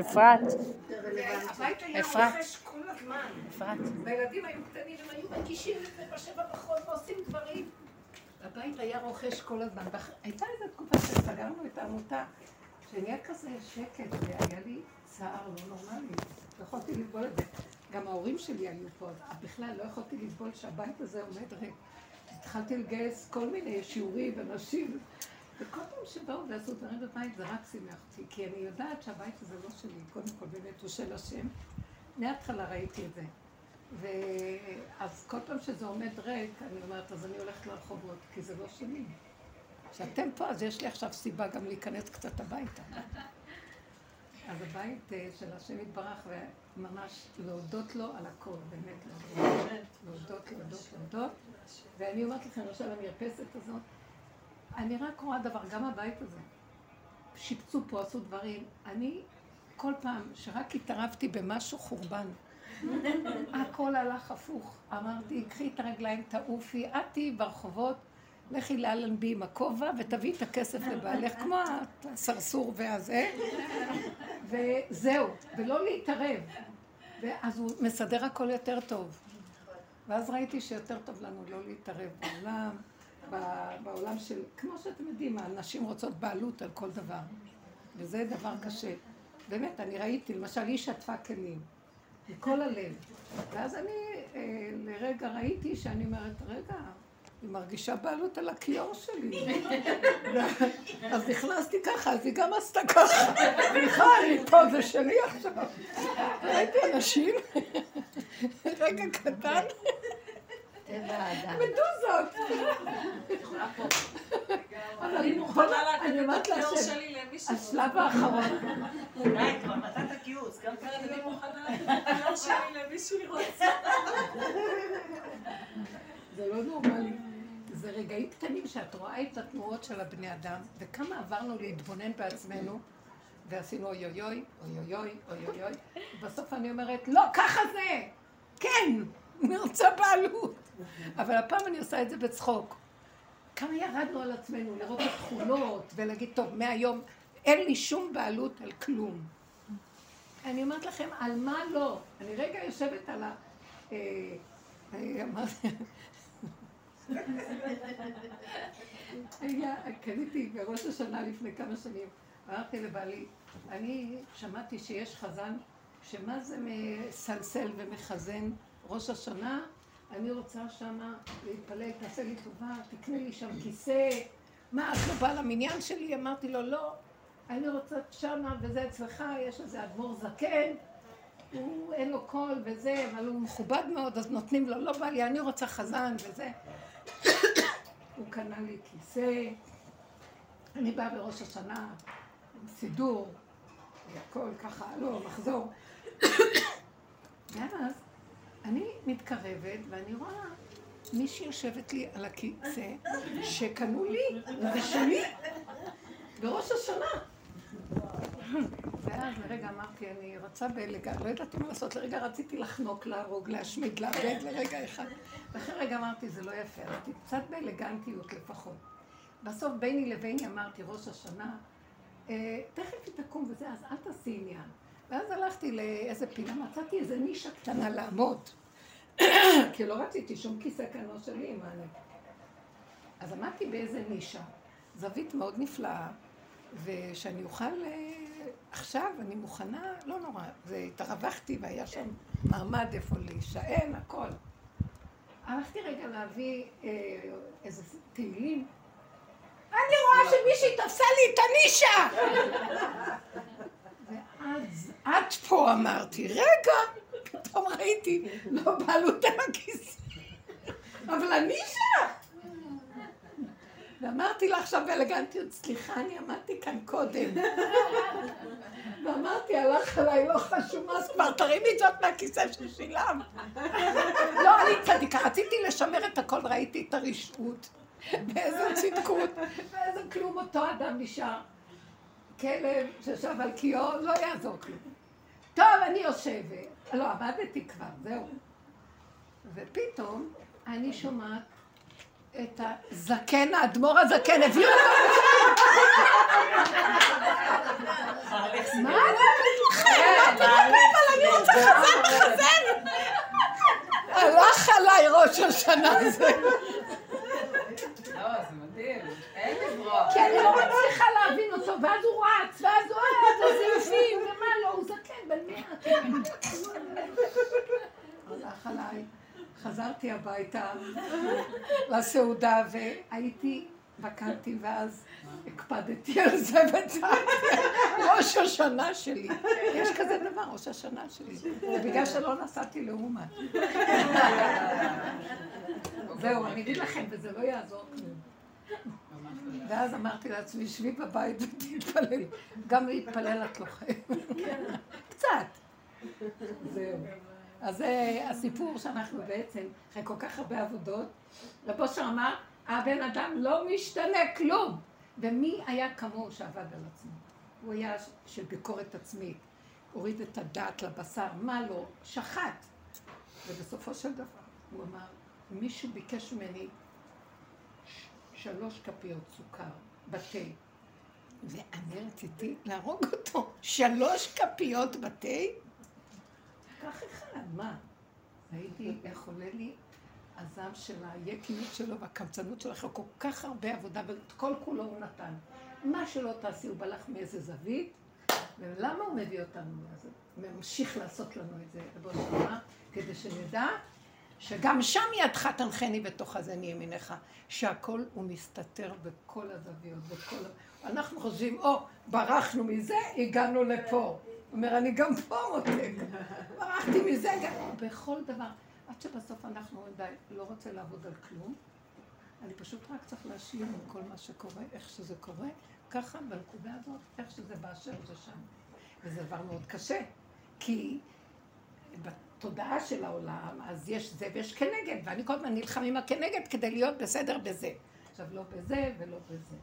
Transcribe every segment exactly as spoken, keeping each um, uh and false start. אפרת, אפרת, אפרת. והילדים היו קטנים, הם היו מקישים לפני בשבע בחול ועושים דברים. הבית היה רוכש כל הזמן. הייתה איזו תקופה שסגרנו את העמותה, שנהיה כזה שקט, והיה לי צער לא נורמלי. לא יכולתי לטבול את זה. גם ההורים שלי היו פה, בכלל לא יכולתי לטבול שהבית הזה עומד ריק. התחלתי לגייס כל מיני שיעורים ונשים, וכל פעם שבאו ועשו דברים בבית זה רק שמחתי, כי אני יודעת שהבית הזה לא שלי, קודם כל באמת הוא של השם. מההתחלה ראיתי את זה. ואז כל פעם שזה עומד ריק, אני אומרת, אז אני הולכת לרחובות, כי זה לא שלי. כשאתם פה, אז יש לי עכשיו סיבה גם להיכנס קצת הביתה. אז הבית של השם התברך, וממש להודות לו על הכל, באמת להודות, להודות, להודות, להודות. ואני אומרת לכם, למשל, המרפסת הזאת, אני רק רואה דבר, גם הבית הזה. שיפצו פה, עשו דברים. אני, כל פעם שרק התערבתי במשהו חורבן, הכל הלך הפוך. אמרתי, קחי את הרגליים, תעופי, עתי ברחובות, לכי לאלנבי עם הכובע ותביא את הכסף לבעלך, כמו הסרסור והזה, וזהו, ולא להתערב. ואז הוא מסדר הכל יותר טוב. ואז ראיתי שיותר טוב לנו לא להתערב בעולם, בעולם של, כמו שאתם יודעים, הנשים רוצות בעלות על כל דבר, וזה דבר קשה. באמת, אני ראיתי, למשל, היא שטפה כנים, מכל הלב. ואז אני לרגע ראיתי שאני אומרת, רגע, היא מרגישה בעלות על הכיור שלי. אז נכנסתי ככה, אז היא גם עשתה ככה. סליחה, אני פה, זה שלי עכשיו. ראיתי אנשים, רגע קטן. מדוזות. אבל היא מוכנה לתת את הכיור שלי למישהו. השלב האחרון. די, כבר מתת הגיוץ. גם כאן אני מוכנה לתת את הכיור שלי למישהו רוצה. זה לא נורמלי. זה רגעים קטנים שאת רואה את התנועות של הבני אדם, וכמה עברנו להתבונן בעצמנו, ועשינו אוי אוי אוי, אוי אוי אוי אוי. בסוף אני אומרת, לא, ככה זה! כן! מרצה בעלות! אבל הפעם אני עושה את זה בצחוק. כמה ירדנו על עצמנו לראות את תכונות, ולהגיד, טוב, מהיום אין לי שום בעלות על כלום. אני אומרת לכם, על מה לא? אני רגע יושבת על ה... אמרתי... קניתי בראש השנה לפני כמה שנים, אמרתי לבעלי, אני שמעתי שיש חזן, שמה זה מסלסל ומחזן ראש השנה, אני רוצה שמה להתפלל, תעשה לי טובה, תקנה לי שם כיסא, מה, את לא באה למניין שלי? אמרתי לו, לא, אני רוצה שמה, וזה אצלך, יש איזה אדמו"ר זקן, הוא אין לו קול וזה, אבל הוא מכובד מאוד, אז נותנים לו, לא בא לי, אני רוצה חזן וזה. הוא קנה לי כיסא, אני באה בראש השנה, סידור, הכל ככה, לא, מחזור. ואז אני מתקרבת ואני רואה מישהי יושבת לי על הכיסא שקנו לי, זה שלי, בראש השנה. ואז לרגע אמרתי, אני רוצה בלגע, לא ידעתי מה לעשות, לרגע רציתי לחנוק, להרוג, להשמיד, לעבד לרגע אחד. ואחרי רגע אמרתי, זה לא יפה, אמרתי, קצת באלגנטיות לפחות. בסוף ביני לביני אמרתי, ראש השנה, תכף היא תקום וזה, אז אל תעשי עניין. ואז הלכתי לאיזה פינה, מצאתי איזה נישה קטנה לעמוד. כי לא רציתי שום כיסא קנו שלי, מה אני... אז עמדתי באיזה נישה, זווית מאוד נפלאה, ושאני אוכל... עכשיו אני מוכנה, לא נורא, והתרווחתי והיה שם מעמד איפה להישען, הכל. הלכתי רגע להביא אה, איזה תהילים. אני רואה שמישהי תפסה לי את הנישה! ואז, עד פה אמרתי, רגע, פתאום ראיתי, לא בעלות על הכיסא, אבל הנישה! ואמרתי לה עכשיו באלגנטיות, סליחה, אני עמדתי כאן קודם. ואמרתי, הלך עליי, לא חשוב, אז כבר תרימי זאת מהכיסא ששילם. לא, אני צדיקה, רציתי לשמר את הכל, ראיתי את הרשעות, באיזו צדקות, באיזו כלום אותו אדם נשאר. כלב ששב על קיור, לא יעזור כלום. טוב, אני יושבת. לא, עמדתי כבר, זהו. ופתאום אני שומעת, את הזקן, האדמו"ר הזקן, הביאו אותו. מה זה? שנה זה. לא, זה מדהים. אין לברוח. כי אני לא מצליחה להבין אותו, ואז הוא רץ, ואז הוא רץ, אז זה אישים, ומה לא, הוא זקן, בין מאה. הולך עליי. חזרתי הביתה לסעודה, והייתי... בקעתי ואז הקפדתי על זה בצעתי, ראש השנה שלי, יש כזה דבר, ראש השנה שלי, בגלל שלא נסעתי לאומן. זהו, אני אגיד לכם, וזה לא יעזור כלום. ואז אמרתי לעצמי, שבי בבית ותתפלל, גם להתפלל את לא חייבת, קצת. זהו. אז זה הסיפור שאנחנו בעצם, אחרי כל כך הרבה עבודות, לבושר אמר, הבן אדם לא משתנה כלום. ומי היה כמוהו שעבד על עצמו? הוא היה של ביקורת עצמית, הוריד את הדעת לבשר, מה לא, שחט. ובסופו של דבר הוא אמר, מישהו ביקש ממני שלוש כפיות סוכר בתה, ואני רציתי להרוג אותו. שלוש כפיות בתה? כך אחד, מה? הייתי, איך עולה לי? הזעם של היקיות שלו והקמצנות שלו, כל כך הרבה עבודה, וכל כולו הוא נתן. מה שלא תעשי, הוא בלך מאיזה זווית, ולמה הוא מביא אותנו? אז הוא ממשיך לעשות לנו את זה, בוא נשמע, כדי שנדע שגם שם ידך תנחני בתוך הזה מימינך, שהכל הוא מסתתר בכל הזוויות, בכל... אנחנו חושבים, או, ברחנו מזה, הגענו לפה. הוא אומר, אני גם פה מותק. ברחתי מזה, גם... בכל דבר. עד שבסוף אנחנו די לא רוצה לעבוד על כלום, אני פשוט רק צריך להשלים עם כל מה שקורה, איך שזה קורה, ככה, בנקודה הזאת, איך שזה באשר זה שם. וזה דבר מאוד קשה, כי בתודעה של העולם, אז יש זה ויש כנגד, ואני כל הזמן נלחם עם הכנגד כדי להיות בסדר בזה. עכשיו, לא בזה ולא בזה,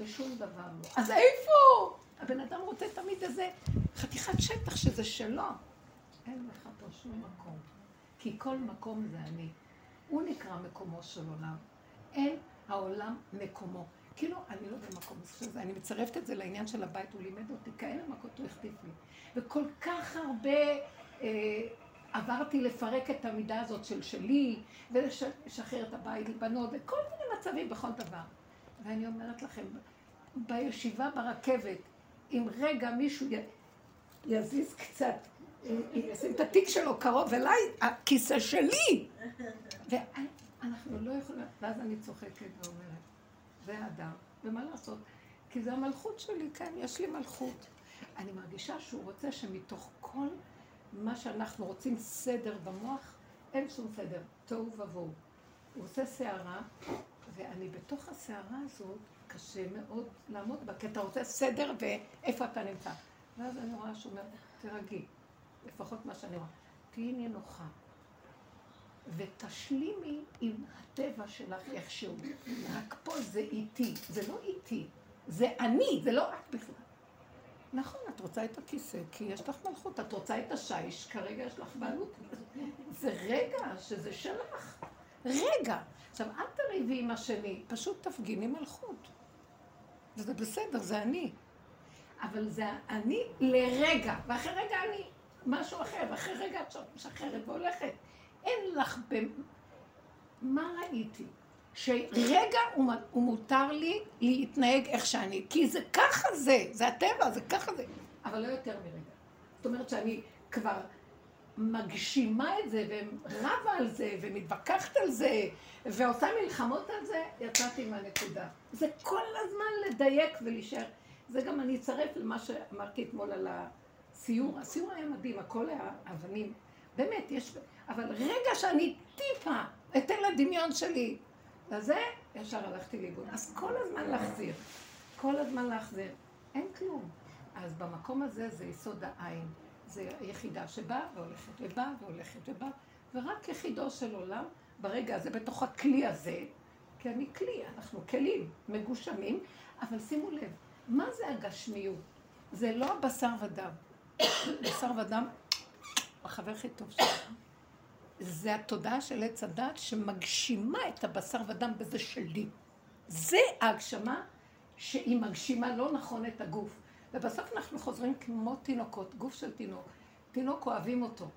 בשום דבר לא. אז איפה? הבן אדם רוצה תמיד איזה חתיכת שטח שזה שלו. אין לך פה שום מקום. כי כל מקום זה אני. הוא נקרא מקומו של עולם. אין העולם מקומו. כאילו, אני לא במקום הזה. אני מצרפת את זה לעניין של הבית, הוא לימד אותי, כאלה מכות הוא הכתיב לי. וכל כך הרבה אה, עברתי לפרק את המידה הזאת של שלי, ולשחרר את הבית, לבנות, וכל מיני מצבים בכל דבר. ואני אומרת לכם, בישיבה ברכבת, אם רגע מישהו י... יזיז קצת, את התיק שלו קרוב אליי, הכיסא שלי. ואנחנו לא יכולים, ואז אני צוחקת ואומרת, זה האדם, ומה לעשות? כי זה המלכות שלי, כן, יש לי מלכות. אני מרגישה שהוא רוצה שמתוך כל מה שאנחנו רוצים סדר במוח, אין שום סדר, תוהו ובוהו. הוא עושה שערה, ואני בתוך השערה הזאת, קשה מאוד לעמוד בה, כי אתה רוצה סדר ואיפה אתה נמצא. ואז אני רואה שהוא אומר, תרגי. לפחות מה שאני רואה, תהי נינוחה, ותשלימי עם הטבע שלך איכשהו, רק פה זה איתי, זה לא איתי, זה אני, זה לא את בכלל. נכון, את רוצה את הכיסא, כי יש לך מלכות, את רוצה את השיש, כרגע יש לך בעלות, זה רגע שזה שלך, רגע. עכשיו, את תריבי עם השני, פשוט תפגיני מלכות, וזה בסדר, זה אני, אבל זה אני לרגע, ואחרי רגע אני, משהו אחר, אחרי רגע את משחררת והולכת. אין לך במ... מה ראיתי? שרגע הוא מותר לי להתנהג איך שאני, כי זה ככה זה, זה הטבע, זה ככה זה, אבל לא יותר מרגע. זאת אומרת שאני כבר מגשימה את זה, ורבה על זה, ומתווכחת על זה, ועושה מלחמות על זה, יצאתי מהנקודה. זה כל הזמן לדייק ולהישאר. זה גם אני אצרף למה שאמרתי אתמול על ה... סיור, הסיור היה מדהים, הכל היה אבנים, באמת יש, אבל רגע שאני טיפה אתן לדמיון שלי, לזה ישר הלכתי לאיבוד. אז כל הזמן להחזיר, כל הזמן להחזיר, אין כלום. אז במקום הזה זה יסוד העין, זה יחידה שבאה והולכת ובאה והולכת ובאה, ורק יחידו של עולם ברגע הזה, בתוך הכלי הזה, כי אני כלי, אנחנו כלים מגושמים, אבל שימו לב, מה זה הגשמיות? זה לא הבשר ודם. בשר ודם, החבר הכי טוב שלך, זה התודעה של עץ הדעת שמגשימה את הבשר ודם בזה שלי. זה ההגשמה שהיא מגשימה לא נכון את הגוף. ובסוף אנחנו חוזרים כמו תינוקות, גוף של תינוק. תינוק אוהבים אותו,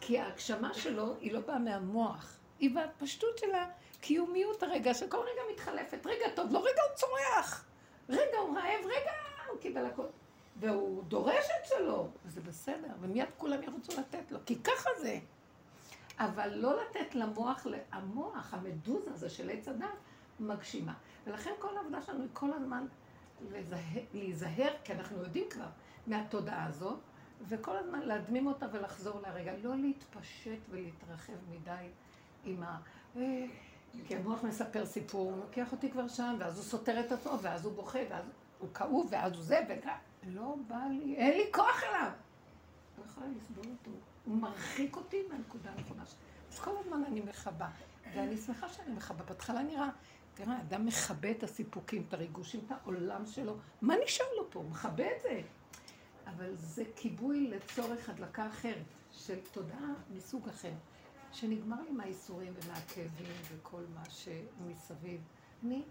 כי ההגשמה שלו היא לא באה מהמוח, היא בפשטות של הקיומיות הרגע, שכל רגע מתחלפת, רגע טוב, לא רגע הוא צורח, רגע הוא רעב, רגע הוא קיבל הכל. והוא דורש את שלו, וזה בסדר, ומיד כולם ירוצו לתת לו, כי ככה זה. אבל לא לתת למוח, המוח, המדוז הזה של עץ הדת, מגשימה. ולכן כל העבודה שלנו היא כל הזמן להיזהר, כי אנחנו יודעים כבר מהתודעה הזאת, וכל הזמן להדמים אותה ולחזור לרגע, לא להתפשט ולהתרחב מדי עם ה... כי המוח מספר סיפור, הוא לוקח אותי כבר שם, ואז הוא סותר את עצמו, ואז הוא בוכה, ואז הוא כאוב, ואז הוא זה, ולא בא לי, אין לי כוח אליו. אני יכולה לסבול אותו, הוא מרחיק אותי מהנקודה הנכונה שלי. אז כל הזמן אני מחבה, ואני שמחה שאני מחבה. בהתחלה נראה, תראה, אדם מחבה את הסיפוקים, את הריגושים, את העולם שלו, מה נשאר לו פה? הוא מחבה את זה. אבל זה כיבוי לצורך הדלקה אחרת, של תודעה מסוג אחר, שנגמר עם האיסורים ומהכאבים וכל מה שמסביב. אני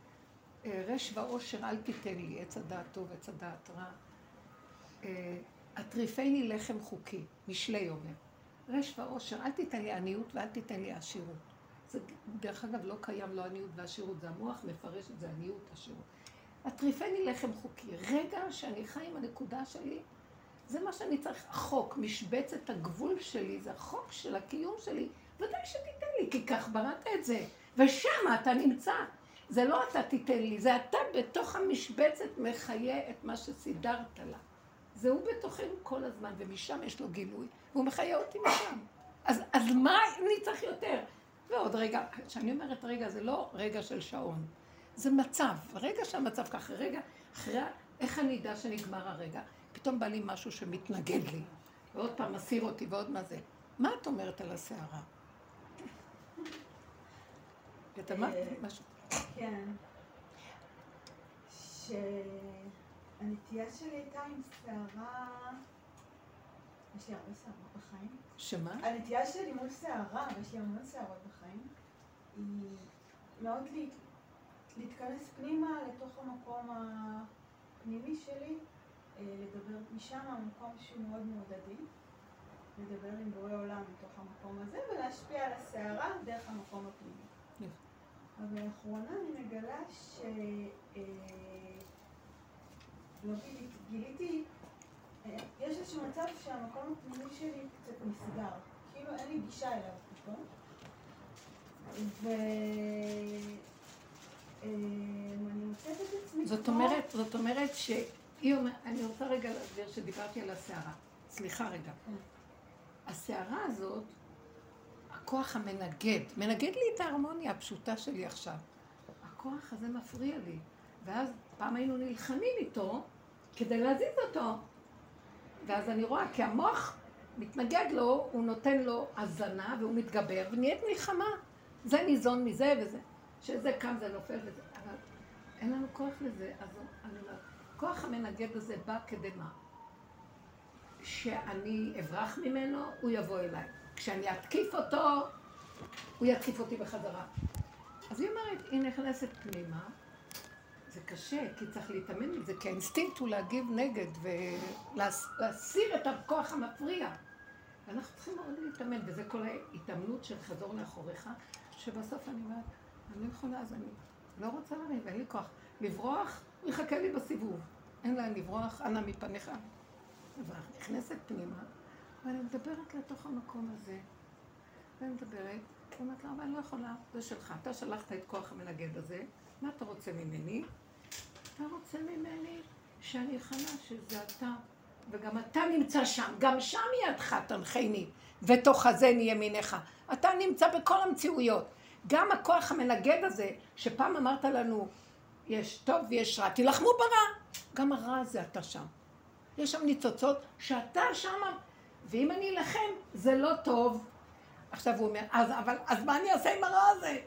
רש ואושר אל תיתן לי, עץ הדעת טוב, עץ הדעת רע. אטריפני לחם חוקי, משלי אומר. רש ואושר, אל תיתן לי עניות ואל תיתן לי עשירות. זה דרך אגב לא קיים, לא עניות ועשירות, זה המוח מפרש את זה, עניות עשירות. אטריפני לחם חוקי, רגע שאני חי עם הנקודה שלי, זה מה שאני צריך, החוק, משבצת הגבול שלי, זה החוק של הקיום שלי, ודאי שתיתן לי, כי כך בראת את זה, ושם אתה נמצא, זה לא אתה תיתן לי, זה אתה בתוך המשבצת מחיה את מה שסידרת לה. זה הוא בתוכנו כל הזמן, ומשם יש לו גילוי, והוא מחיה אותי משם. אז, אז מה אני צריך יותר? ועוד רגע, כשאני אומרת רגע, זה לא רגע של שעון, זה מצב, רגע שהמצב כך, רגע, אחרי איך אני יודע שנגמר הרגע? פתאום בא לי משהו שמתנגד לי, ועוד פעם מסיר אותי, ועוד מה זה. מה את אומרת על השערה? את אמרת משהו? כן. שהנטייה שלי הייתה עם שערה... יש לי הרבה שערות בחיים. שמה? הנטייה שלי מול שערה, ויש לי המון שערות בחיים, היא מאוד להתכנס פנימה לתוך המקום הפנימי שלי, לדבר משם המקום שהוא מאוד מאוד עדין, לדבר עם בורא עולם מתוך המקום הזה, ולהשפיע על הסערה דרך המקום הפנימי. Yeah. אבל לאחרונה אני מגלה ש... לא גיליתי, גיליתי... יש איזשהו מצב שהמקום הפנימי שלי קצת מסגר, כאילו אין לי גישה אליו פתאום. ו... אני מוצאת את עצמי... זאת אומרת, זאת אומרת ש... אני רוצה רגע להסביר שדיברתי על השערה. סליחה רגע. השערה הזאת, הכוח המנגד, מנגד לי את ההרמוניה הפשוטה שלי עכשיו. הכוח הזה מפריע לי. ואז פעם היינו נלחמים איתו כדי להזיז אותו. ואז אני רואה, כי המוח מתנגד לו, הוא נותן לו הזנה והוא מתגבר ונהיית מלחמה. זה ניזון מזה וזה. שזה כאן זה נופל וזה. אבל אין לנו כוח לזה, אז אני לא... הכוח המנגד הזה בא כדי מה? שאני אברח ממנו, הוא יבוא אליי. כשאני אתקיף אותו, הוא יתקיף אותי בחזרה. אז היא אומרת, היא נכנסת פנימה, זה קשה, כי צריך להתאמן על זה, כי האינסטינקט הוא להגיב נגד ולהסיר את הכוח המפריע. ואנחנו צריכים מאוד להתאמן, וזה כל ההתאמנות של חזור לאחוריך, שבסוף אני אומרת, אני יכולה, אז אני לא רוצה לריב, אין לי כוח. לברוח, הוא יחכה לי בסיבוב. אין לה לברוח, אנא מפניך. נכנסת פנימה, ואני מדברת לתוך המקום הזה. ואני מדברת, ואומרת לה, אבל אני לא יכולה, זה שלך. אתה שלחת את כוח המנגד הזה, מה אתה רוצה ממני? אתה רוצה ממני שאני חנה שזה אתה, וגם אתה נמצא שם, גם שם ידך תנחני, ותוחזני ימינך. אתה נמצא בכל המציאויות. גם הכוח המנגד הזה, שפעם אמרת לנו, יש טוב ויש רע, תלחמו ברע. גם הרע הזה אתה שם. יש שם ניצוצות שאתה שם, ואם אני אלחם, זה לא טוב. עכשיו הוא אומר, אז, אבל, אז מה אני אעשה עם הרע הזה?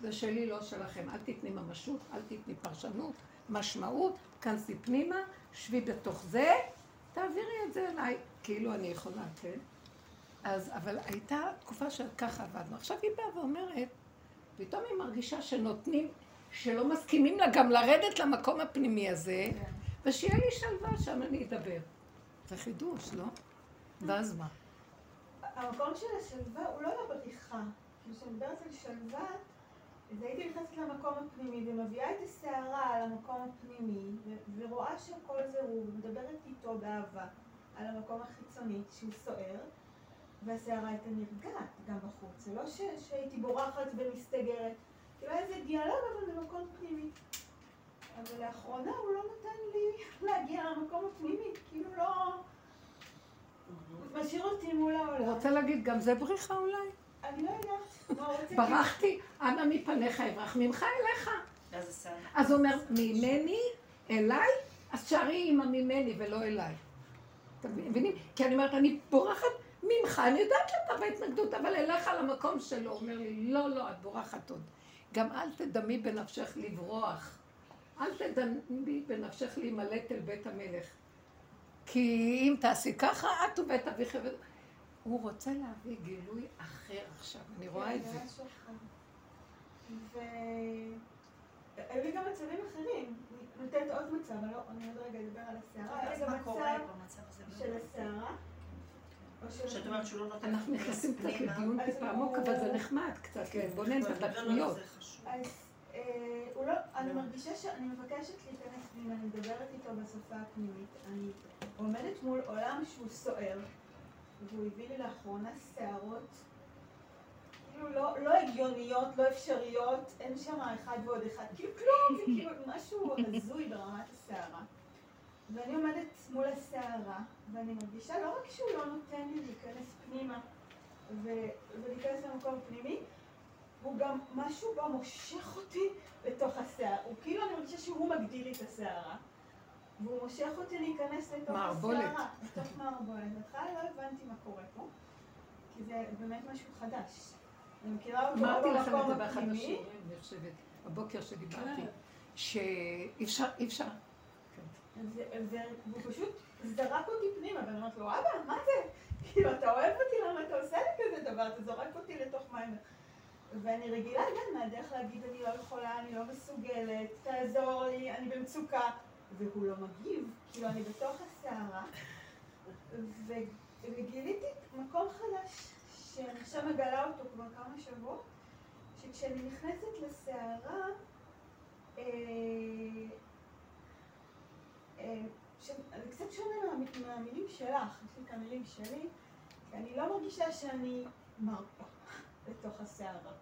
זה שלי, לא שלכם. אל תתני ממשות, אל תתני פרשנות, משמעות, כנסי פנימה, שבי בתוך זה, תעבירי את זה אליי, כאילו אני יכולה, כן? אז, אבל הייתה תקופה שככה עבדנו. עכשיו היא באה ואומרת, פתאום היא מרגישה שנותנים, שלא מסכימים לה גם לרדת למקום הפנימי הזה, ושיהיה לי שלווה שם אני אדבר. זה חידוש, לא? ואז מה? המקום של השלווה הוא לא לבריחה, כשמדברת על שלווה, אז הייתי נכנסת למקום הפנימי ומביאה את הסערה למקום הפנימי ורואה שהכל זה הוא, מדברת איתו באהבה על המקום החיצוני שהוא סוער, והסערה הייתה נרגעת גם בחוץ. זה לא ש... שהייתי בורחת ומסתגרת, כאילו איזה דיאלוג אבל במקום פנימי. אבל לאחרונה הוא לא נתן לי להגיע למקום הפנימי, כאילו לא... הוא משאיר אותי מול העולם. רוצה להגיד, גם זה בריחה אולי? אני לא יודעת. ברחתי, אבא מפניך אברח, ממך אליך. אז הוא אומר, ממני, אליי, אז שערי אמא ממני ולא אליי. אתם מבינים? כי אני אומרת, אני בורחת ממך, אני יודעת שאתה בהתנגדות, אבל אליך למקום שלו. הוא אומר לי, לא, לא, את בורחת עוד. גם אל תדמי בנפשך לברוח. אל תדמי בנפשך להימלט אל בית המלך. כי אם תעשי ככה, את ובית אביך ו... הוא רוצה להביא גילוי אחר עכשיו, אני רואה את זה. ו... הביא גם מצבים אחרים. נותנת עוד מצב, לא, אני עוד רגע אדבר על הסערה. אז מה קורה במצב הזה? של הסערה? שאת אומרת שהוא לא נותן... אנחנו נכנסים קצת לדיון טיפה עמוק, אבל זה נחמד קצת, בונן בדקניות. הוא לא, אני מרגישה שאני מבקשת להיכנס פנימה, אני מדברת איתו בשפה הפנימית, אני עומדת מול עולם שהוא סוער, והוא הביא לי לאחרונה שערות, כאילו לא, לא הגיוניות, לא אפשריות, אין שם אחד ועוד אחד, כאילו כלום, זה כאילו משהו הזוי ברמת השערה. ואני עומדת מול השערה, ואני מרגישה לא רק שהוא לא נותן לי להיכנס פנימה, ולהיכנס למקום פנימי, הוא גם, משהו בו מושך אותי לתוך השיער, הוא כאילו אני מרגישה שהוא מגדיל לי את השערה והוא מושך אותי להיכנס לתוך השערה, לתוך מערבולת. בהתחלה לא הבנתי מה קורה פה, כי זה באמת משהו חדש. אני מכירה אותו במקום הפנימי. אמרתי לכם לדבר אחד השיעורים, אני חושבת, הבוקר שדיברתי, שאי אפשר, אי אפשר. והוא פשוט זרק אותי פנימה, ואני אומרת לו, אבא, מה זה? כאילו, אתה אוהב אותי, למה אתה עושה לי כזה דבר? אתה זורק אותי לתוך מים. ואני רגילה גם מהדרך להגיד, אני לא יכולה, אני לא מסוגלת, תעזור לי, אני במצוקה. והוא לא מגיב, כאילו אני בתוך הסערה. וגיליתי מקום חדש, שאני עכשיו מגלה אותו כבר כמה שבועות, שכשאני נכנסת לסערה, אה, אה, ש... זה קצת שונה מה... מהמילים שלך, יש לי את המילים שלי, כי אני לא מרגישה שאני מרפה. בתוך הסערה.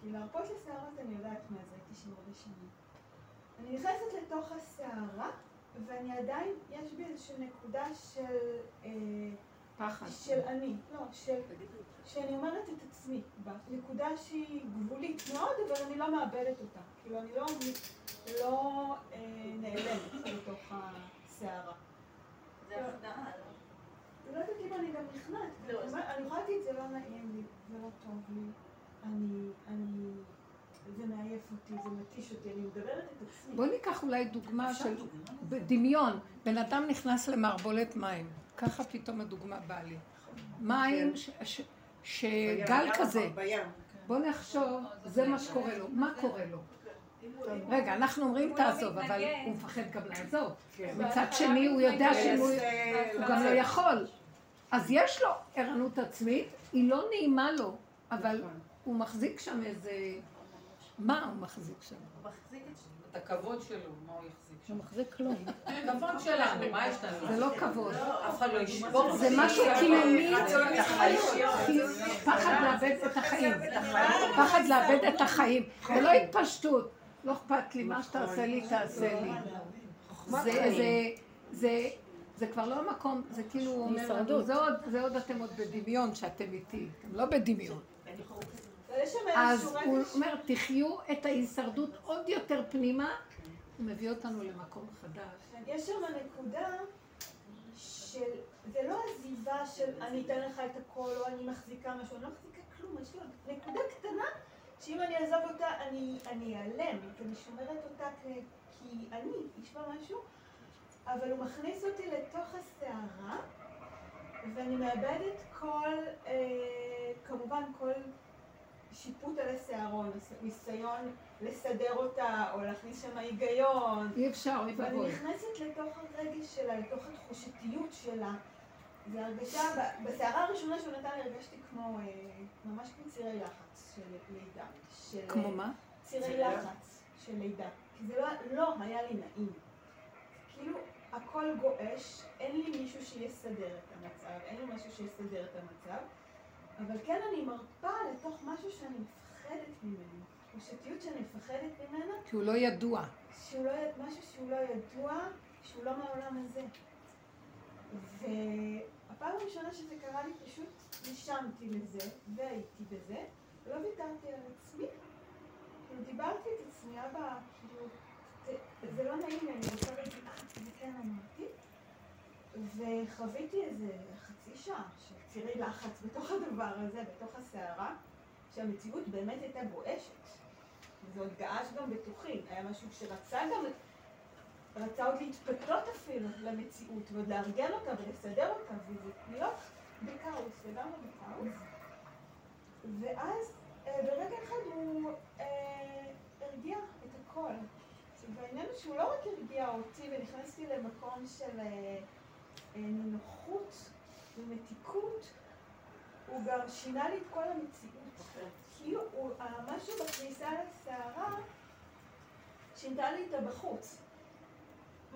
כי להרפות לסערות אני יודעת מה זה, תשמור לשני. אני נכנסת לתוך הסערה, ואני עדיין, יש בי איזושהי נקודה של... פחד. של אני, לא, של... שאני אומרת את עצמי בה. נקודה שהיא גבולית מאוד, אבל אני לא מאבדת אותה. כאילו, אני לא, לא אה, נעלמת בתוך הסערה. זה הבדעה. לא יודעת אם אני גם נכנעת, אני ראיתי את זה לא נעים לי, זה לא טוב לי, אני, זה מעייף אותי, זה מתיש אותי, אני מדברת את עצמי. בואו ניקח אולי דוגמה של דמיון, בן אדם נכנס למערבולת מים, ככה פתאום הדוגמה באה לי. מים שגל כזה, בואו נחשוב, זה מה שקורה לו, מה קורה לו? רגע, אנחנו אומרים תעזוב, אבל הוא מפחד גם לעזוב. מצד שני, הוא יודע שהוא גם לא יכול. אז יש לו ערנות עצמית, היא לא נעימה לו, אבל הוא מחזיק שם איזה... מה הוא מחזיק שם? הוא מחזיק את הכבוד שלו, מה הוא יחזיק שם? הוא מחזיק כלום. כבוד שלנו, מה יש לנו? זה לא כבוד. אף אחד לא ישבור. זה משהו קיומי, פחד לאבד את החיים. פחד לאבד את החיים. זה לא התפשטות. לא אכפת לי, מה שתעשה לי, תעשה לי. זה כבר לא המקום, זה כאילו אומר לנו, זה עוד אתם עוד בדמיון שאתם איתי, לא בדמיון. אז הוא אומר, תחיו את ההישרדות עוד יותר פנימה, הוא מביא אותנו למקום חדש. יש שם הנקודה של, זה לא הזיבה של אני אתן לך את הכל או אני מחזיקה משהו, אני לא מחזיקה כלום, יש לו נקודה קטנה. שאם אני אעזוב אותה, אני אעלם, אני שומרת אותה כי אני, ישמע משהו, אבל הוא מכניס אותי לתוך הסערה, ואני מאבדת כל, כמובן כל שיפוט על הסערון, ניסיון לסדר אותה, או להכניס שם היגיון. אי אפשר, אי אפשר. ואני נכנסת לתוך הרגש שלה, לתוך התחושתיות שלה, זו הרגשה, בסערה הראשונה שהוא נתן לי הרגשתי כמו, ממש כמו צירי לחץ של לידה. של כמו מה? צירי לחץ של לידה. כי זה לא, לא היה לי נעים. כאילו, הכל גועש, אין לי מישהו שיסדר את המצב, אין לי משהו שיסדר את המצב, אבל כן אני מרפה לתוך משהו שאני מפחדת ממנו. תחושתיות שאני מפחדת ממנה. שהוא לא ידוע. שהוא לא, משהו שהוא לא ידוע, שהוא לא מהעולם הזה. והפעם הראשונה שזה קרה לי פשוט נשמתי לזה והייתי בזה ולא ויתרתי על עצמי. כאילו דיברתי את עצמי, אבא, כאילו, זה, זה לא נעים, אני רוצה להגיד, זה כן אמרתי. וחוויתי איזה חצי שעה שצירי לחץ בתוך הדבר הזה, בתוך הסערה, שהמציאות באמת הייתה בועשת. וזה עוד געש גם בתוכי, היה משהו שרצה גם... רצה עוד להתפתלות אפילו למציאות, ועוד לארגן אותה ולסדר אותה, וזה להיות בקאוס, ולמה בקאוס. ואז ברגע אחד הוא אה, הרגיע את הכל. והעניין הוא שהוא לא רק הרגיע אותי, ונכנסתי למקום של אה, נינוחות ומתיקות, הוא גם שינה לי את כל המציאות. כי הוא, משהו בכניסה לסערה, שינתה לי את הבחוץ.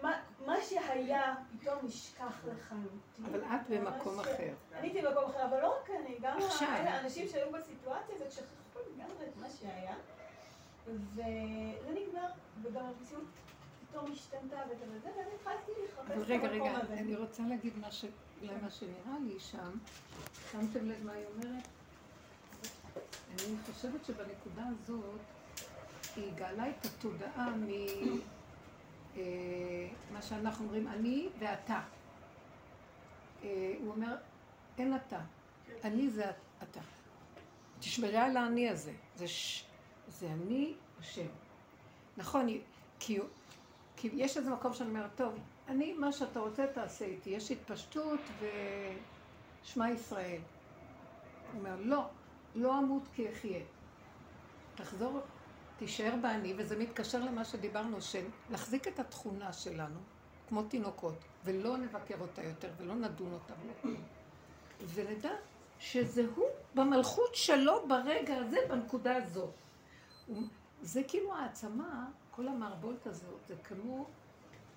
מה, מה שהיה פתאום נשכח לחלוטין. אבל את במקום ש... אחר. אני הייתי במקום אחר, אבל לא רק אני, גם האנשים שהיו בסיטואציה הזאת שכחו לגמרי את מה שהיה, וזה נגמר, וגם המציאות פתאום השתנתה ואת זה, ואני התחלתי לחפש את המקום הזה. רגע, רגע, אני רוצה להגיד מה ש... למה שנראה לי שם. שמתם לב מה היא אומרת? אני חושבת שבנקודה הזאת היא גאלה את התודעה מ... מה שאנחנו אומרים, אני ואתה. הוא אומר, אין אתה. אני זה אתה. תשמרי על האני הזה. זה, ש... זה אני השם. נכון, כי... כי יש איזה מקום שאני אומרת, טוב, אני, מה שאתה רוצה תעשה איתי. יש התפשטות ושמה ישראל. הוא אומר, לא, לא אמות כי יחיה. תחזור. תישאר בעני, וזה מתקשר למה שדיברנו, של להחזיק את התכונה שלנו, כמו תינוקות, ולא נבקר אותה יותר, ולא נדון אותה, ולדע שזה הוא במלכות שלו ברגע הזה, בנקודה הזאת. זה כאילו העצמה, כל המערבולת הזאת, זה כמו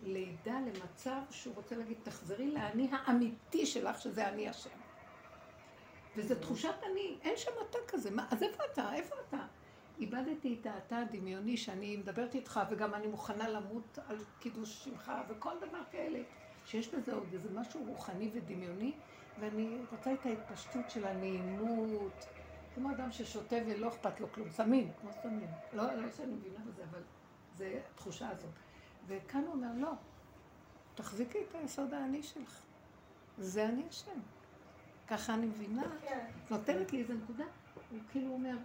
לידע למצב שהוא רוצה להגיד, תחזרי לעני האמיתי שלך, שזה אני השם. וזה תחושת אני, אין שם אתה כזה, מה, אז איפה אתה? איפה אתה? איבדתי את האתה הדמיוני שאני מדברת איתך, וגם אני מוכנה למות על קידוש שמך, וכל דבר כאלה, שיש בזה עוד איזה משהו רוחני ודמיוני, ואני רוצה את ההתפשטות של הנעימות, כמו אדם ששוטה ולא אכפת לו כלום, סמים, כמו סמים, לא, לא שאני מבינה בזה, אבל זה התחושה הזאת. וכאן הוא אומר, לא, תחזיקי את היסוד העני שלך, זה אני השם. ככה אני מבינה, נותנת לי איזו נקודה, הוא כאילו אומר,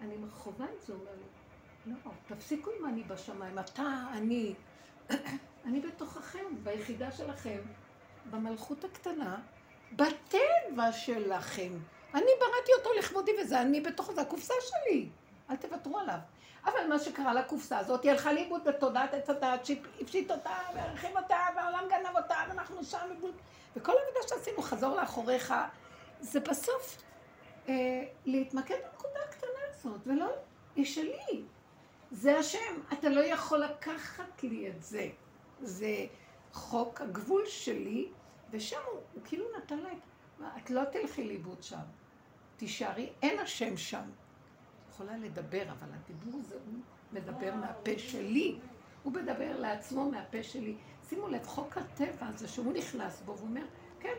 אני חווה את זה, אומר לי, לא, תפסיקו עם אני בשמיים, אתה, אני, אני בתוככם, ביחידה שלכם, במלכות הקטנה, בטבע שלכם. אני בראתי אותו לכבודי וזה, אני בתוך זה, הקופסה שלי, אל תוותרו עליו. אבל מה שקרה לקופסה הזאת, היא הלכה לאיבוד בתודעת את הדעת, שהפשיט אותה, והרחיב אותה, והעולם גנב אותה, ואנחנו שם, וכל העבודה שעשינו, חזור לאחוריך, זה בסוף להתמקד בנקודה הקטנה. ולא, היא שלי, זה השם, אתה לא יכול לקחת לי את זה, זה חוק הגבול שלי, ושם הוא, הוא כאילו נתן לה את, את לא תלכי לאיבוד שם, תישארי, אין השם שם, יכולה לדבר, אבל הדיבור הזה הוא מדבר מהפה שלי, הוא מדבר לעצמו מהפה שלי, שימו לב, חוק הטבע הזה שהוא נכנס בו, הוא אומר, כן,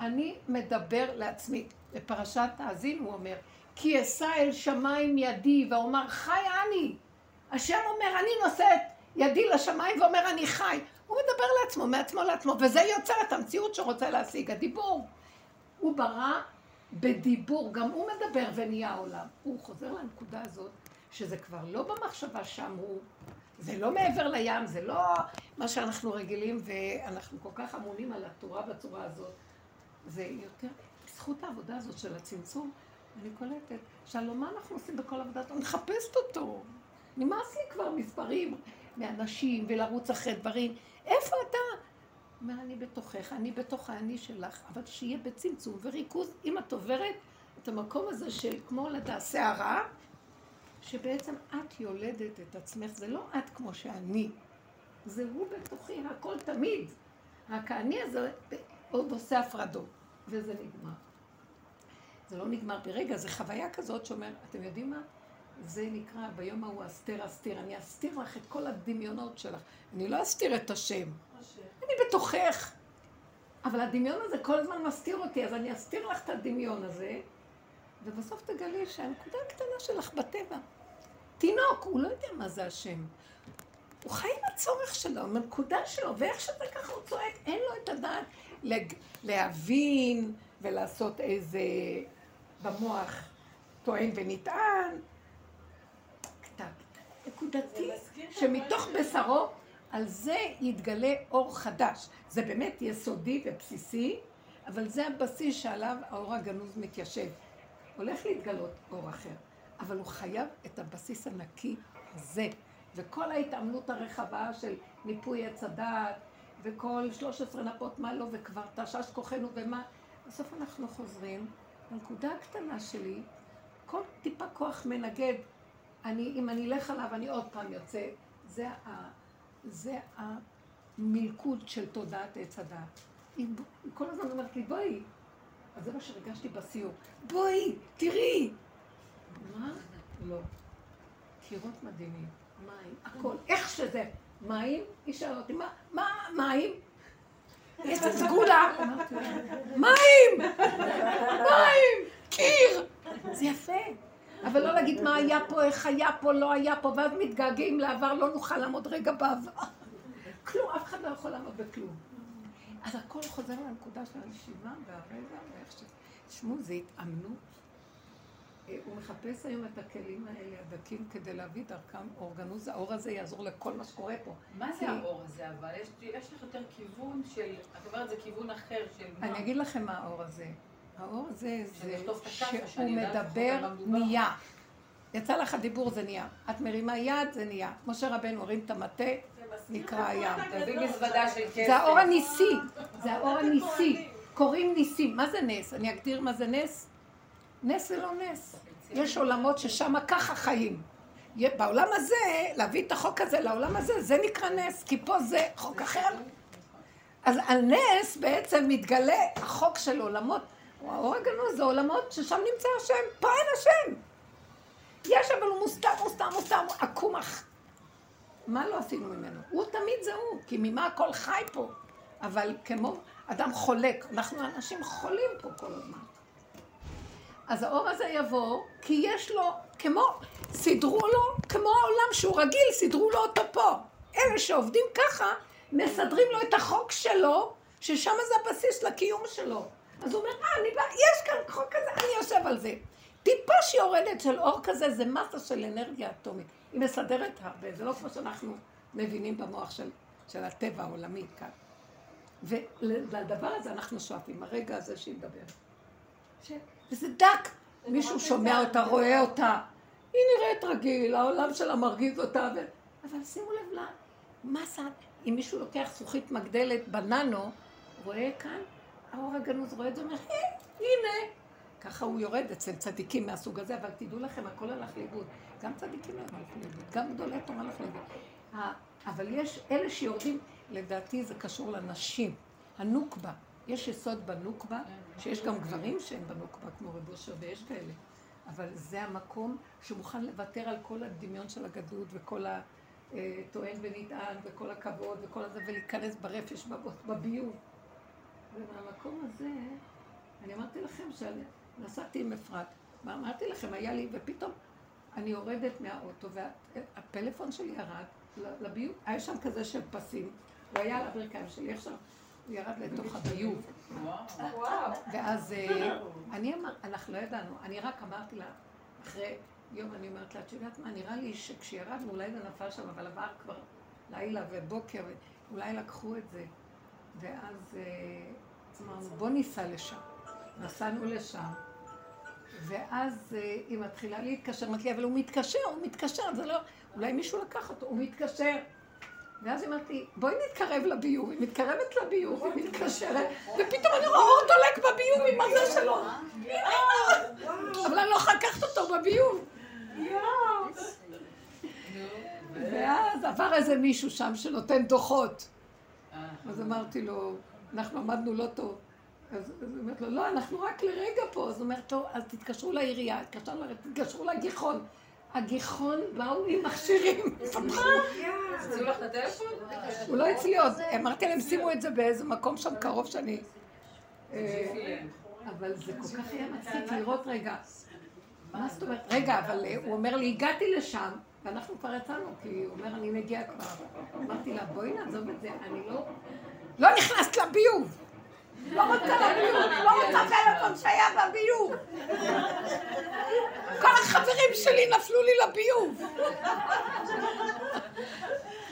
אני מדבר לעצמי, בפרשת האזין הוא אומר, כי אשא אל שמיים ידי, ואומר חי אני. השם אומר, אני נושא את ידי לשמיים ואומר אני חי. הוא מדבר לעצמו, מעצמו לעצמו, וזה יוצר את המציאות שרוצה להשיג, הדיבור. הוא ברא בדיבור, גם הוא מדבר ונהיה העולם. הוא חוזר לנקודה הזאת, שזה כבר לא במחשבה שם הוא, זה לא מעבר לים, זה לא מה שאנחנו רגילים, ואנחנו כל כך אמונים על התורה בצורה הזאת. זה יותר, בזכות העבודה הזאת של הצמצום, אני קולטת, שלום, מה אנחנו עושים בכל עבודת? אני מחפשת אותו. נמאס לי כבר מספרים מאנשים ולרוץ אחרי דברים. איפה אתה? אומר, אני בתוכך, אני בתוך האני שלך, אבל שיהיה בצמצום וריכוז. אם את עוברת את המקום הזה של כמו לתעשה הרע, שבעצם את יולדת את עצמך, זה לא את כמו שאני, זה הוא בתוכי, הכל תמיד. רק האני הזה עוד עושה הפרדות, וזה נגמר. זה לא נגמר ברגע, זה חוויה כזאת שאומר, אתם יודעים מה? זה נקרא ביום ההוא אסתר אסתר, אני אסתיר לך את כל הדמיונות שלך. אני לא אסתיר את השם, אני בתוכך. אבל הדמיון הזה כל הזמן מסתיר אותי, אז אני אסתיר לך את הדמיון הזה, ובסוף תגלי שהנקודה הקטנה שלך בטבע. תינוק, הוא לא יודע מה זה השם. הוא חי עם הצורך שלו, עם הנקודה שלו, ואיך שזה ככה הוא צועק, אין לו את הדעת להבין ולעשות איזה במוח טוען ונטען. נקודתי, שמתוך בשרו על זה יתגלה אור חדש. זה באמת יסודי ובסיסי, אבל זה הבסיס שעליו האור הגנוז מתיישב. הולך להתגלות אור אחר, אבל הוא חייב את הבסיס הנקי הזה. וכל ההתעמלות הרחבה של ניפוי הצדת, וכל שלוש עשרה נפות מה לא, וכבר תשש כוחנו ומה. בסוף אנחנו חוזרים, הנקודה הקטנה שלי, כל טיפה כוח מנגד, אני, אם אני אלך עליו, אני עוד פעם יוצא, זה, ה, זה המלכוד של תודעת עץ הדעת. היא כל הזמן אומרת לי, בואי. אז זה מה שרגשתי בסיור. בואי, תראי. מה? לא. קירות מדהימים, מים, הכל. איך שזה? מים? היא שאלה אותי, מה? מה? מים? יש את סגולה. מים! מים! קיר! זה יפה. אבל לא להגיד מה היה פה, איך היה פה, לא היה פה, ואז מתגעגעים לעבר, לא נוכל לעמוד רגע בעבר. כלום, אף אחד לא יכול לעמוד בכלום. אז הכל חוזר לנקודה של הנשיבה והרגע, ואיך ש... תשמעו, זה התאמנות. הוא מחפש היום את הכלים האלה, הדקים, כדי להביא דרכם אורגנוז. האור הזה יעזור לכל מה שקורה פה. מה זה האור הזה, אבל? יש לך יותר כיוון של... את אומרת, זה כיוון אחר של מה? אני אגיד לכם מה האור הזה. האור זה זה שהוא מדבר נהיה. יצא לך הדיבור זה נהיה. את מרימה יד זה נהיה. משה רבנו הרים את המטה, נקרא הים. זה האור הניסי, זה האור הניסי. קוראים ניסים. מה זה נס? אני אגדיר מה זה נס? נס זה לא נס. יש עולמות ששם ככה חיים. בעולם הזה, להביא את החוק הזה לעולם הזה, זה נקרא נס, כי פה זה חוק אחר. אז על נס בעצם מתגלה החוק של עולמות. האור הגנוז זה עולמות ששם נמצא השם, פה אין השם. יש אבל הוא מוסתר, מוסתר, מוסתר, עקום אך. מה לא עשינו ממנו? הוא תמיד זה הוא, כי ממה הכל חי פה. אבל כמו אדם חולק, אנחנו אנשים חולים פה כל הזמן. אז האור הזה יבוא, כי יש לו, כמו, סידרו לו, כמו העולם שהוא רגיל, סידרו לו אותו פה. אלה שעובדים ככה, מסדרים לו את החוק שלו, ששם זה הבסיס לקיום שלו. אז הוא אומר, אה, אני בא, יש כאן חוק כזה, אני יושב על זה. טיפה שיורדת של אור כזה, זה מסה של אנרגיה אטומית. היא מסדרת הרבה, זה לא כמו שאנחנו מבינים במוח של, של הטבע העולמי כאן. ולדבר הזה אנחנו שואפים, הרגע הזה שהיא מדברת. ש... וזה דק, מישהו שומע אותה, רואה אותה. היא נראית רגיל, העולם שלה מרגיז אותה. ו... אבל שימו לב לה, מסה, אם מישהו לוקח זכוכית מגדלת בננו, רואה כאן, האור הגנוז רואה את זה, אומר, הנה. ככה הוא יורד אצל צדיקים מהסוג הזה, אבל תדעו לכם, הכל הלך לאיבוד. גם צדיקים הלכו לאיבוד, גם גדולי תורה הלכו לאיבוד. אבל יש אלה שיורדים, לדעתי זה קשור לנשים. הנוקבה, יש יסוד בנוקבה, שיש גם גברים שהם בנוקבה, כמו רבושר, ויש כאלה. אבל זה המקום שמוכן לוותר על כל הדמיון של הגדלות, וכל הטוען ונטען, וכל הכבוד, וכל הזה, ולהיכנס ברפש, בביוב. ובמקום הזה, אני אמרתי לכם שנסעתי עם אפרת, ואמרתי לכם, היה לי, ופתאום אני יורדת מהאוטו, והפלאפון שלי ירד לביוב, היה שם כזה של פסים, הוא היה על הברכיים שלי, עכשיו הוא ירד לתוך הביוב. ואז אני אמרתי, אנחנו לא ידענו, אני רק אמרתי לה, אחרי יום אני אומרת לה, את יודעת מה, נראה לי שכשירדנו, אולי זה נפל שם, אבל עבר כבר לילה ובוקר, אולי לקחו את זה. ואז אמרנו, בוא ניסע לשם, נסענו לשם, ואז היא מתחילה להתקשר, אמרתי לי, אבל הוא מתקשר, הוא מתקשר, זה לא, אולי מישהו לקח אותו, הוא מתקשר, ואז אמרתי, בואי נתקרב לביוב, היא מתקרבת לביוב, היא מתקשרת, ופתאום אני רואה אור דולק בביוב עם הזה שלו. אבל אני לא חככת אותו בביוב. ואז עבר איזה מישהו שם שנותן דוחות. אז אמרתי לו, אנחנו עמדנו לא טוב. אז היא אומרת לו, לא, אנחנו רק לרגע פה. אז היא אומרת לו, אז תתקשרו לעירייה, תתקשרו לגיחון. הגיחון באו עם מכשירים. תצאו לך לטלפון? הוא לא אצלי עוד. אמרתי להם, שימו את זה באיזה מקום שם קרוב שאני... אבל זה כל כך היה מצחיק לראות רגע. מה זאת אומרת? רגע, אבל הוא אומר לי, הגעתי לשם, ואנחנו כבר יצאנו, כי הוא אומר, אני מגיע כבר. אמרתי לה, בואי נעזוב את זה, אני לא... לא נכנסת לביוב! לא רוצה לביוב, לא רוצה טלפון שהיה בביוב. כל החברים שלי נפלו לי לביוב.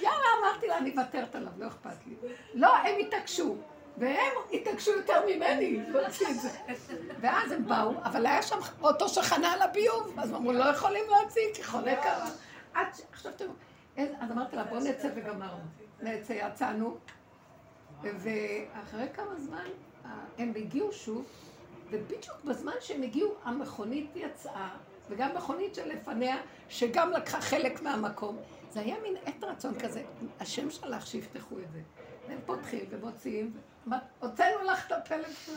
יאללה, אמרתי לה, אני מוותרת עליו, לא אכפת לי. לא, הם התעקשו, והם התעקשו יותר ממני. ואז הם באו, אבל היה שם אותו שחנה על הביוב, אז אמרו, לא יכולים להוציא, כי חולה קרה. אז אמרתי לה, בואו נצא וגמרנו. נצא, יצאנו. ואחרי כמה זמן הם הגיעו שוב, ובדיוק בזמן שהם הגיעו, המכונית יצאה, וגם מכונית שלפניה, שגם לקחה חלק מהמקום. זה היה מין עת רצון כזה, השם שלך שיפתחו את זה. והם פותחים ומוציאים, הוצאנו לך את הפלאפון,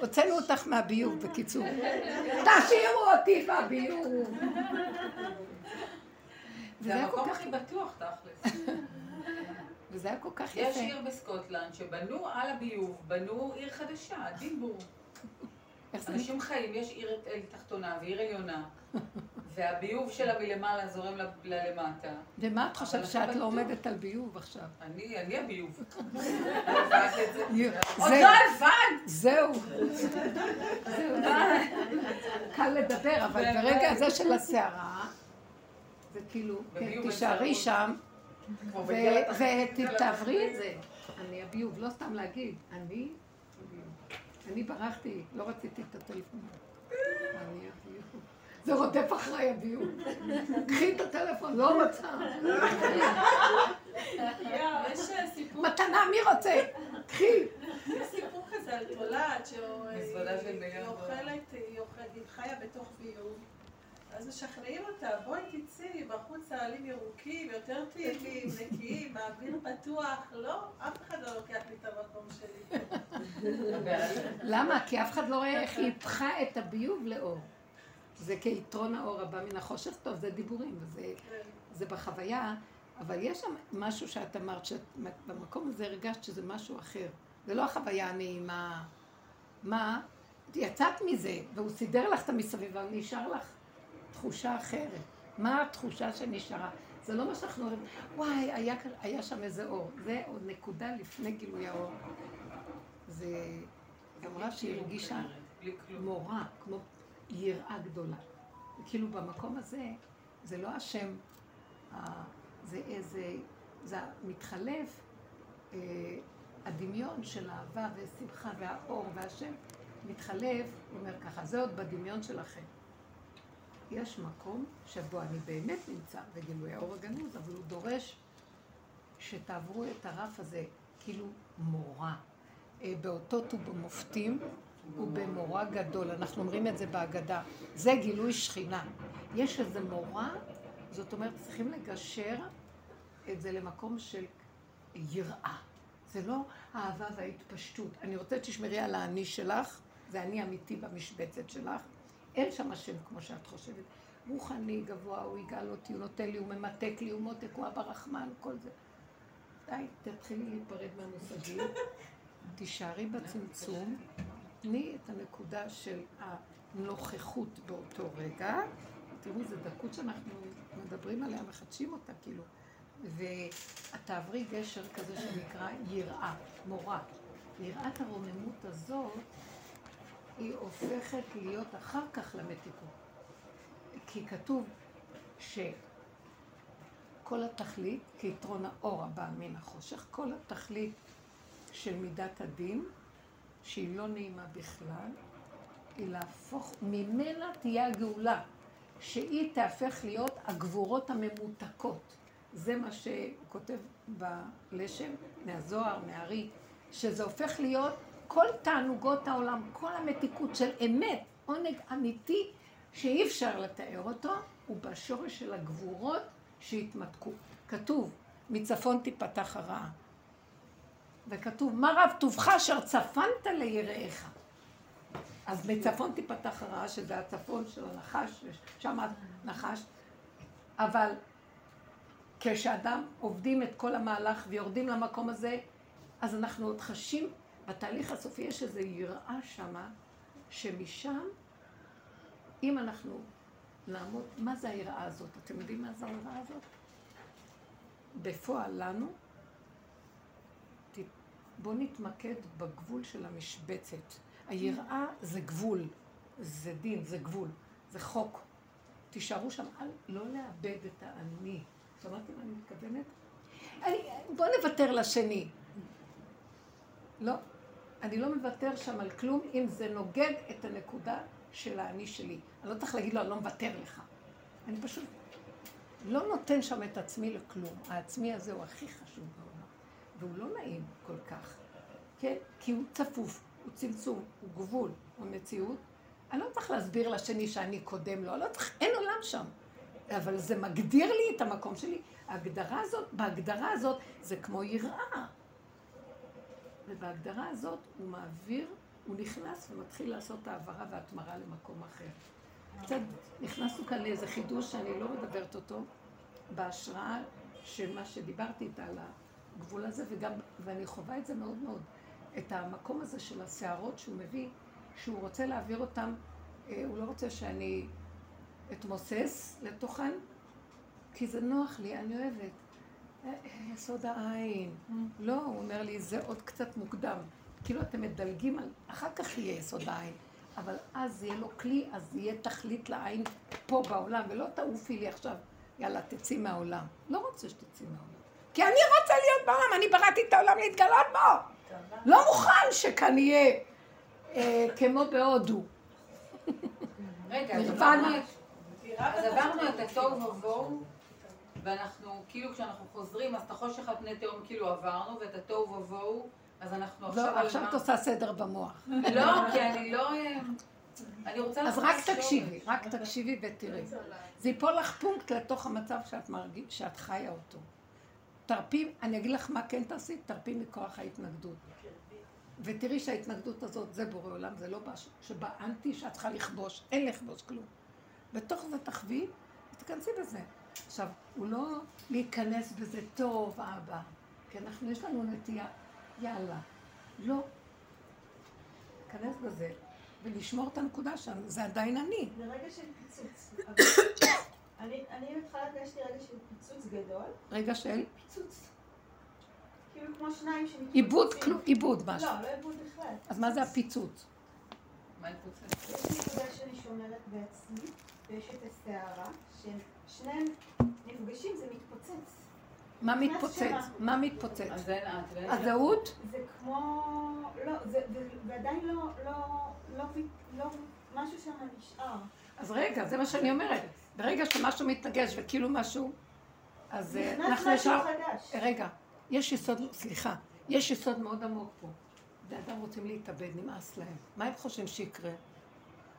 הוצאנו אותך מהביוב, בקיצור. תשאירו אותי מהביוב. זה המקום הכי בטוח, תכלס. וזה היה כל כך יפה. יש עיר בסקוטלנד שבנו על הביוב, בנו עיר חדשה, דינבור. אנשים חיים, יש עיר תחתונה ועיר עליונה, והביוב שלה מלמעלה זורם למטה. ומה את חושבת שאת לא עומדת על ביוב עכשיו? אני, אני הביוב. עוד לא הבנת! זהו. קל לדבר, אבל ברגע הזה של הסערה, זה כאילו, תישארי שם, ותתעברי את זה. אני הביוב, לא סתם להגיד, אני אני ברחתי, לא רציתי את הטלפון. אני הביוב. זה רודף אחרי הביוב. קחי את הטלפון, לא רוצה. מתנה, מי רוצה? קחי. יש סיפור כזה על תולעת, שהיא אוכלת, היא חיה בתוך ביוב. אז משכנעים אותה, בואי תצאי, בחוץ העלים ירוקים, יותר טעימים, נקיים, האוויר פתוח, לא, אף אחד לא לוקח לי את המקום שלי. למה? כי אף אחד לא רואה איך היא פחה את הביוב לאור. זה כיתרון האור הבא מן החושך, טוב, זה דיבורים, זה בחוויה, אבל יש שם משהו שאת אמרת, שבמקום הזה הרגשת שזה משהו אחר. זה לא החוויה הנעימה, מה? יצאת מזה, והוא סידר לך את המסביבה, הוא נשאר לך. תחושה אחרת. מה התחושה שנשארה? זה לא מה שאנחנו אומרים, וואי, היה, היה שם איזה אור. זה עוד נקודה לפני גילוי האור. זה אמרה שהיא הרגישה מורה, כמו יראה גדולה. כאילו במקום הזה, זה לא השם, זה איזה, זה מתחלף, הדמיון של האהבה והשמחה והאור והשם מתחלף, הוא אומר ככה, זה עוד בדמיון שלכם. יש מקום שבו אני באמת נמצא, וגילוי האור הגנוז, אבל הוא דורש שתעברו את הרף הזה, כאילו מורה. באותות ובמופתים ובמורה גדול, אנחנו אומרים את זה בהגדה. זה גילוי שכינה. יש איזה מורה, זאת אומרת, צריכים לגשר את זה למקום של יראה. זה לא האהבה וההתפשטות. אני רוצה שתשמרי על האני שלך, זה אני אמיתי במשבצת שלך. אין שם השם כמו שאת חושבת. רוחני גבוה, הוא יגאל אותי, הוא נותן לי, הוא ממתק לי, הוא מותק, הוא אבא רחמן, כל זה. די, תתחילי להיפרד מהמושגים. תישארי בצמצום, תני את הנקודה של הנוכחות באותו רגע. תראו, זו דקות שאנחנו מדברים עליה, מחדשים אותה כאילו. ותעברי גשר כזה שנקרא יראה, מורה. יראת הרוממות הזאת, היא הופכת להיות אחר כך למתיקות. כי כתוב שכל התכלית, כיתרון האור הבא מן החושך, כל התכלית של מידת הדין, שהיא לא נעימה בכלל, היא להפוך, ממנה תהיה הגאולה, שהיא תהפך להיות הגבורות הממותקות. זה מה שכותב בלשם, מהזוהר, מהארי, שזה הופך להיות כל תענוגות העולם, כל המתיקות של אמת, עונג אמיתי שאי אפשר לתאר אותו, הוא בשורש של הגבורות שהתמתקו. כתוב, מצפון תיפתח הרעה. וכתוב, מה רב טובך אשר צפנת ליראיך. אז מצפון תיפתח הרעה, שזה הצפון של הנחש, שם הנחש, אבל כשאדם עובדים את כל המהלך ויורדים למקום הזה, אז אנחנו עוד חשים, בתהליך הסופי יש איזו יראה שמה, שמשם, אם אנחנו נעמוד, מה זה היראה הזאת? אתם יודעים מה זה היראה הזאת? בפועל לנו, בוא נתמקד בגבול של המשבצת. היראה זה גבול, זה דין, זה גבול, זה חוק. תישארו שם, לא לאבד את האני. שמעתם מה אני מתכוונת? אני, בוא נוותר לשני. לא, אני לא מוותר שם על כלום אם זה נוגד את הנקודה של האני שלי. אני לא צריך להגיד לו, אני לא מוותר לך. אני פשוט לא נותן שם את עצמי לכלום. העצמי הזה הוא הכי חשוב בעולם. והוא לא נעים כל כך, כן? כי הוא צפוף, הוא צמצום, הוא גבול, הוא מציאות. אני לא צריך להסביר לשני שאני קודם לו, אני לא צריך, אין עולם שם. אבל זה מגדיר לי את המקום שלי. ההגדרה הזאת, בהגדרה הזאת זה כמו יראה. ובהגדרה הזאת הוא מעביר, הוא נכנס ומתחיל לעשות העברה והתמרה למקום אחר. קצת נכנסנו כאן לאיזה חידוש שאני לא מדברת אותו, בהשראה של מה שדיברתי איתה על הגבול הזה, וגם, ואני חווה את זה מאוד מאוד, את המקום הזה של השערות שהוא מביא, שהוא רוצה להעביר אותם, הוא לא רוצה שאני אתמוסס לתוכן, כי זה נוח לי, אני אוהבת. יסוד העין. לא, הוא אומר לי, זה עוד קצת מוקדם. כאילו אתם מדלגים על, אחר כך יהיה יסוד העין. אבל אז יהיה לו כלי, אז יהיה תכלית לעין פה בעולם, ולא תעופי לי עכשיו, יאללה, תצאי מהעולם. לא רוצה שתצאי מהעולם. כי אני רוצה להיות בעולם, אני בראתי את העולם להתגלות בו. לא מוכן שכאן יהיה כמו בהודו. רגע, אז עברנו את התוהו ובוהו, ואנחנו, כאילו כשאנחנו חוזרים, אז את החושך על פני תהום כאילו עברנו, ואת התוהו ובוהו, אז אנחנו עכשיו... לא, עכשיו את עושה סדר במוח. לא, כי אני לא... אני רוצה... אז רק תקשיבי, רק תקשיבי ותראי. זה ייפול לך פונקט לתוך המצב שאת מרגיש, שאת חיה אותו. תרפי, אני אגיד לך מה כן תעשי, תרפי מכוח ההתנגדות. ותראי שההתנגדות הזאת, זה בורא עולם, זה לא שבאנטי שאת צריכה לכבוש, אין לכבוש כלום. בתוך זה תחווי, תכנסי בזה. עכשיו, הוא לא להיכנס בזה טוב, אבא, כי אנחנו, יש לנו נטייה, יאללה, לא. להיכנס בזה ולשמור את הנקודה שם, זה עדיין אני. זה רגע של פיצוץ. אני מתחילת נשתי רגע של פיצוץ גדול. רגע של? פיצוץ. כאילו כמו שניים שמתפוצים. עיבוד כלום, עיבוד משהו. לא, לא עיבוד בכלל. אז מה זה הפיצוץ? מה הפיצוץ? יש נקודה שאני שומרת בעצמי, ויש את הסערה, ששניהם נפגשים, זה מתפוצץ. מה מתפוצץ? מה מתפוצץ? הזהות? זה כמו... לא, זה עדיין לא... לא... לא... משהו שם נשאר. אז רגע, זה מה שאני אומרת. ברגע שמשהו מתנגש וכאילו משהו... אז אנחנו נשאר... רגע. יש יסוד, סליחה, יש יסוד מאוד עמוק פה. ואדם רוצים להתאבד, נמאס להם. מה הם חושבים שיקרה?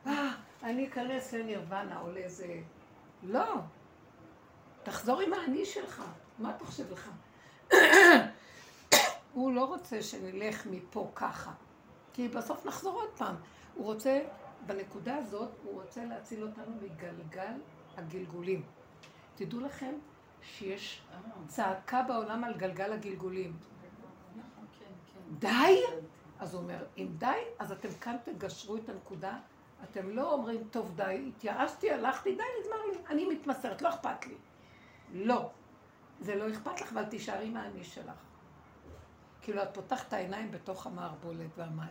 אה, אני אכנס לנירוונה או לאיזה... לא. תחזור עם האני שלך. מה אתה חושב לך? הוא לא רוצה שנלך מפה ככה. כי בסוף נחזור עוד פעם. הוא רוצה, בנקודה הזאת, הוא רוצה להציל אותנו מגלגל הגלגולים. תדעו לכם, שיש צעקה בעולם על גלגל הגלגולים. די? אז הוא אומר, אם די, אז אתם כאן תגשרו את הנקודה, אתם לא אומרים, טוב די, התייאשתי, הלכתי, די, נגמר לי, אני מתמסרת, לא אכפת לי. לא, זה לא אכפת לך, אבל תישארי מהאני שלך. כאילו, את פותחת העיניים בתוך המערבולת והמים.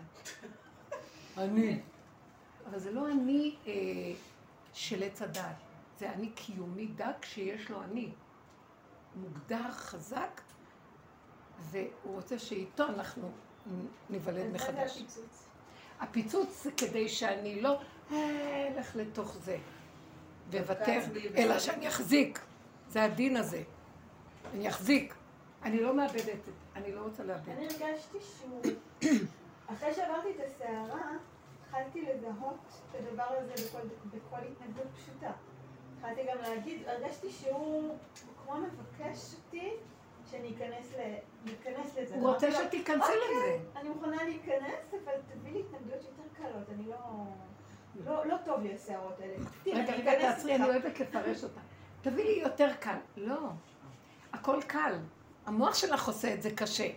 אני. אבל זה לא אני של עץ הדעת. זה אני קיומי דק שיש לו אני, מוגדר חזק, והוא רוצה שאיתו אנחנו נבלד מחדש. הפיצוץ? הפיצוץ זה כדי שאני לא אלך לתוך זה, ובטב, אלא שאני אחזיק, זה הדין הזה. אני אחזיק. אני לא מאבדת, אני לא רוצה לאבד. אני הרגשתי שהוא... אחרי שעברתי את הסערה, התחלתי לזהות את הדבר הזה בכל, בכל התנגדות פשוטה. התחלתי גם להגיד, הרגשתי שהוא כמו מבקש אותי שאני אכנס לזה. הוא רוצה שתיכנסי לזה. אני מוכנה להיכנס, אבל תביא לי התנגדויות יותר קלות, אני לא... לא, לא טוב לי הסערות האלה. רגע, רגע, תעצרי, אני אוהבת לפרש אותה. תביא לי יותר קל. לא, הכל קל. המוח שלך עושה את זה קשה.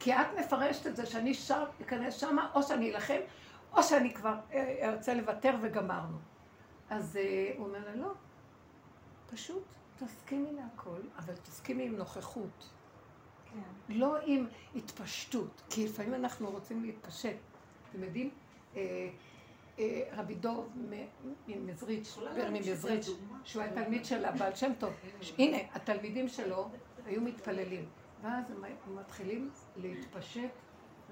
כי את מפרשת את זה שאני אכנס שמה, או שאני אלחם, או שאני כבר ארצה לוותר וגמרנו. אז הוא אומר לה, לא, פשוט תסכימי להכל, אבל תסכימי עם נוכחות. כן. לא עם התפשטות, כי לפעמים אנחנו רוצים להתפשט. אתם יודעים? רבי דוב ממזריץ', שהוא היה תלמיד של הבעל שם טוב. הנה, התלמידים שלו היו מתפללים, ואז הם מתחילים להתפשט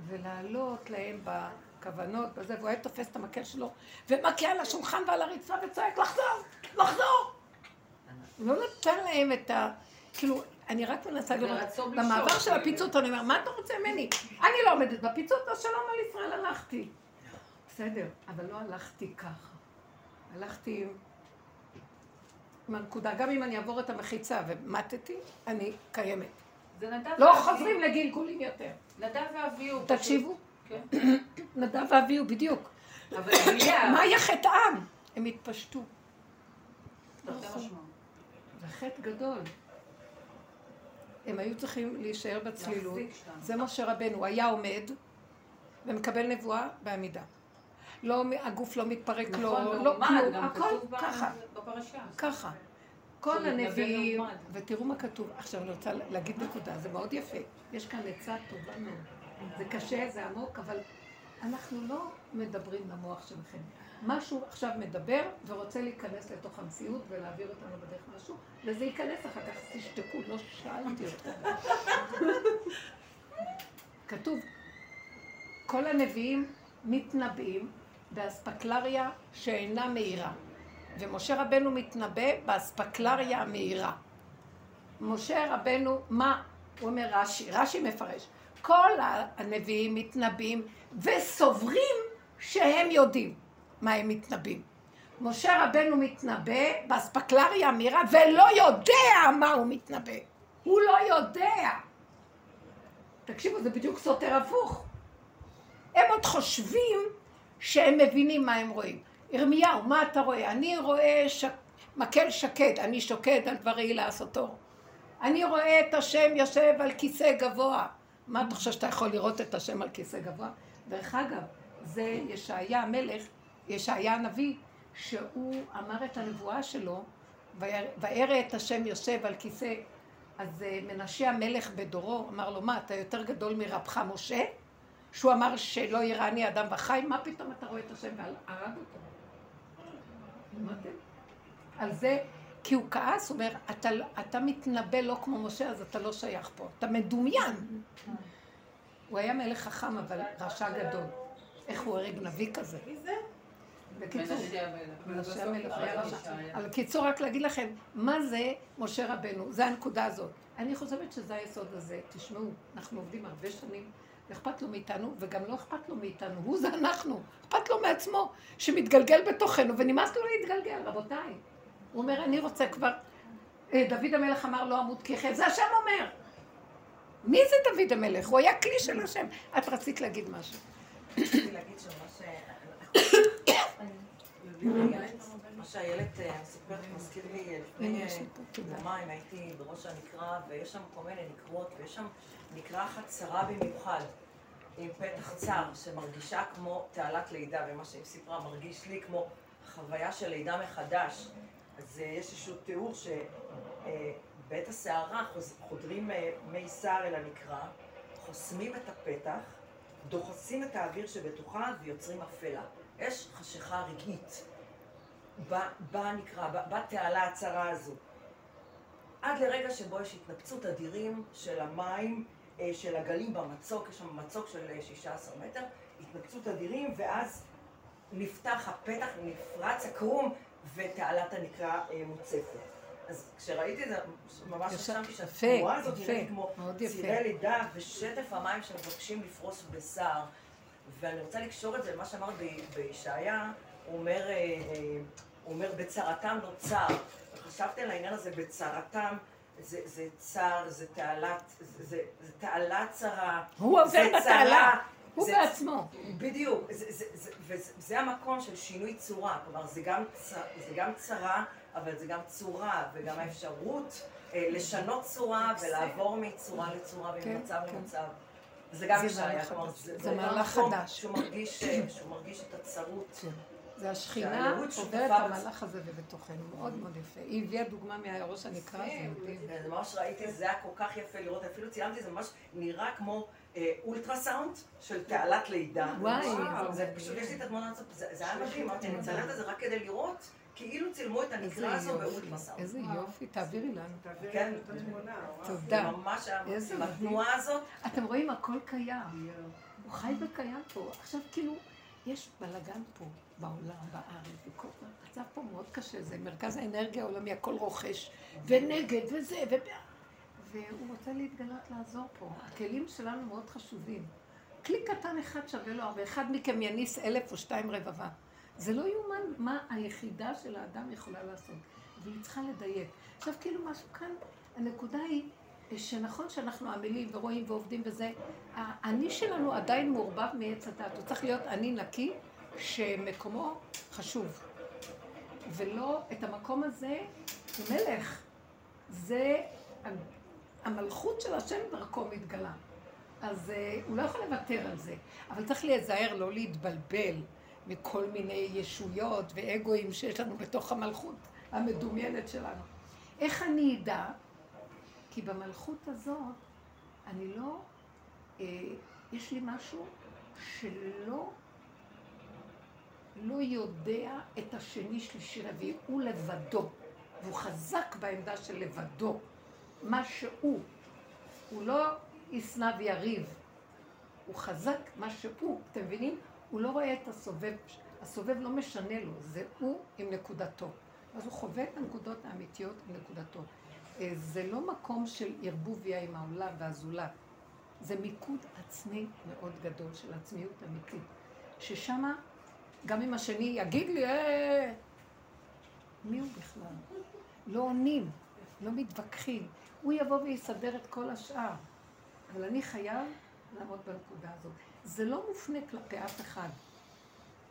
ולעלות להם בכוונות, וזה, והוא היה תופס את המקל שלו, ומכה על השולחן ועל הרצפה וצועק, לחזור, לחזור! הוא לא נתן להם את ה... כאילו, אני רק מנסה לומר, במעבר של הפיצות, אני אומר, מה אתה רוצה ממני? אני לא עומדת בפיצות, אז שלום על ישראל, הלכתי. בסדר, אבל לא הלכתי ככה. הלכתי עם... עם הנקודה, גם אם אני אעבור את המחיצה ומתתי, אני קיימת. לא חוזרים לגלגולים יותר. נדב ואביהו. תקשיבו? כן. נדב ואביהו, בדיוק. אבל אביה... מה היה חטאם? הם התפשטו. זה חטא גדול. הם היו צריכים להישאר בצלילות. זה משה רבנו, היה עומד ומקבל נבואה בעמידה. לא, הגוף לא מתפרק, לא, לא כלום, הכל ככה, ככה. כל הנביאים, ותראו מה כתוב, עכשיו אני רוצה להגיד נקודה, זה מאוד יפה, יש כאן עצה טובה מאוד, זה קשה, זה עמוק, אבל אנחנו לא מדברים למוח שלכם. משהו עכשיו מדבר ורוצה להיכנס לתוך המציאות ולהעביר אותנו בדרך משהו, וזה ייכנס אחר כך, תשתקו, לא שאלתי אותם. כתוב, כל הנביאים מתנבאים, באספקלריה שאינה מהירה. ומשה רבנו מתנבא באספקלריה המהירה. משה רבנו, מה? הוא אומר רש"י, רש"י מפרש. כל הנביאים מתנבאים וסוברים שהם יודעים מה הם מתנבאים. משה רבנו מתנבא באספקלריה המהירה ולא יודע מה הוא מתנבא. הוא לא יודע. תקשיבו, זה בדיוק סותר הפוך. הם עוד חושבים שהם מבינים מה הם רואים. ירמיהו, מה אתה רואה? אני רואה ש... מקל שקד, אני שוקד על דברי לעשותו. אני רואה את השם יושב על כיסא גבוה. מה אתה חושב שאתה יכול לראות את השם על כיסא גבוה? דרך אגב, זה ישעיה המלך, ישעיה הנביא, שהוא אמר את הנבואה שלו, וירא את השם יושב על כיסא. אז מנשה המלך בדורו אמר לו, מה, אתה יותר גדול מרבך משה? שהוא אמר שלא יראה אני אדם וחי, מה פתאום אתה רואה את השם ועל הרג אותו? אמרתם? על זה, כי הוא כעס, הוא אומר, אתה, אתה מתנבא לא כמו משה, אז אתה לא שייך פה, אתה מדומיין. הוא היה מלך חכם, אבל רשע גדול. איך הוא הרג נביא כזה? מי זה? בקיצור, מנשה המלך היה רשע. אבל קיצור, רק להגיד לכם, מה זה משה רבנו? זה הנקודה הזאת. אני חושבת שזה היסוד הזה, תשמעו, אנחנו עובדים הרבה שנים, אכפת לו מאיתנו, וגם לא אכפת לו מאיתנו, הוא זה אנחנו, אכפת לו מעצמו, שמתגלגל בתוכנו, ונמאס לו להתגלגל, רבותיי. הוא אומר, אני רוצה כבר, דוד המלך אמר, לא אמות כי חי, זה השם אומר. מי זה דוד המלך? הוא היה כלי של השם. את רצית להגיד משהו. רציתי להגיד שמה שהילד מספרת, מזכיר לי, יומיים הייתי בראש הנקרא, ויש שם כל מיני נקרות, ויש שם נקרא אחת צרה במיוחד, עם פתח צר, שמרגישה כמו תעלת לידה, ומה שהיא סיפרה מרגיש לי כמו חוויה של לידה מחדש. אז יש איזשהו תיאור שבעת הסערה חודרים מי סער אל הנקרא, חוסמים את הפתח, דוחסים את האוויר שבתוכה ויוצרים אפלה. יש חשיכה רגעית בנקרא, בתעלה הצרה הזו. עד לרגע שבו יש התנפצות אדירים של המים, של הגלים במצוק, יש שם מצוק של שישה עשר מטר, התנפצות אדירים, ואז נפתח הפתח, נפרץ הקרום, ותעלת הנקרא מוצפת. אז כשראיתי את זה, ממש חשבתי שהתנועה הזאת נראית כמו צירי לידה ושטף המים שמבקשים לפרוס בשר, ואני רוצה לקשור את זה למה שאמרת בישעיה, הוא אומר, הוא אומר, בצרתם לא צר. חשבתי על העניין הזה, בצרתם, זה, זה צר, זה תעלת, זה, זה, זה תעלת צרה. הוא עובר בתעלה, הוא בעצמו. בדיוק, זה, זה, זה, וזה, זה המקום של שינוי צורה, כלומר זה גם, צר, זה גם צרה, אבל זה גם צורה, וגם האפשרות אה, לשנות צורה ולעבור מצורה לצורה ומצב למצב. זה גם ישעיה, כלומר זה מהלך חדש. שהוא מרגיש, שהוא מרגיש את הצרות. זה השכינה עוברת המהלך הזה ובתוכנו, מאוד מאוד יפה. היא הביאה דוגמה מהראש הנקרא, זה מדהים. זה ממש ראיתי, זה היה כל כך יפה לראות, אפילו צילמתי, זה ממש נראה כמו אולטרסאונד של תעלת לידה. וואי. זה פשוט, יש לי את התמונה הזאת, זה היה מדהים, אמרתי, אני צלמת את זה רק כדי לראות, כאילו צילמו את הנקרא הזו באולטרסאונד. איזה יופי, תעבירי לנו. תעבירי לנו את התמונה. תודה. ממש התנועה הזאת. אתם רואים, הכל קיים. הוא חי וקיים פה. עכשיו כאילו, יש בלגן פה. בעולם, בארץ, וכל פעם, המצב פה מאוד קשה, זה מרכז האנרגיה העולמי, הכל רוכש, ונגד, וזה, ו... והוא רוצה להתגלות לעזור פה. הכלים שלנו מאוד חשובים. כלי קטן אחד שווה לו הרבה, אחד מכם יניס אלף או שתיים רבבה. זה לא יומן מה היחידה של האדם יכולה לעשות, והיא צריכה לדייק. עכשיו, כאילו משהו כאן, הנקודה היא, שנכון שאנחנו עמלים ורואים ועובדים וזה, האני שלנו עדיין מורבב מעץ הדעת, הוא צריך להיות אני נקי, שמקומו חשוב, ולא את המקום הזה, מלך, זה המלכות של השם דרכו מתגלה, אז הוא לא יכול לוותר על זה, אבל צריך להיזהר לא להתבלבל מכל מיני ישויות ואגואים שיש לנו בתוך המלכות המדומיינת שלנו. איך אני אדע? כי במלכות הזאת אני לא, אה, יש לי משהו שלא לא יודע את השני שלישי רביעי, הוא לבדו, והוא חזק בעמדה של לבדו, מה שהוא, הוא לא ישנא ויריב, הוא חזק מה שהוא, אתם מבינים? הוא לא רואה את הסובב, הסובב לא משנה לו, זה הוא עם נקודתו, אז הוא חווה את הנקודות האמיתיות עם נקודתו. זה לא מקום של ערבוביה עם העולם והזולת, זה מיקוד עצמי מאוד גדול של עצמיות אמיתית, ששמה גם אם השני יגיד לי, אה, מי הוא בכלל? לא עונים, לא מתווכחים. הוא יבוא ויסדר את כל השאר. אבל אני חייב לעמוד בנקודה הזאת. זה לא מופנה כלפי אף אחד.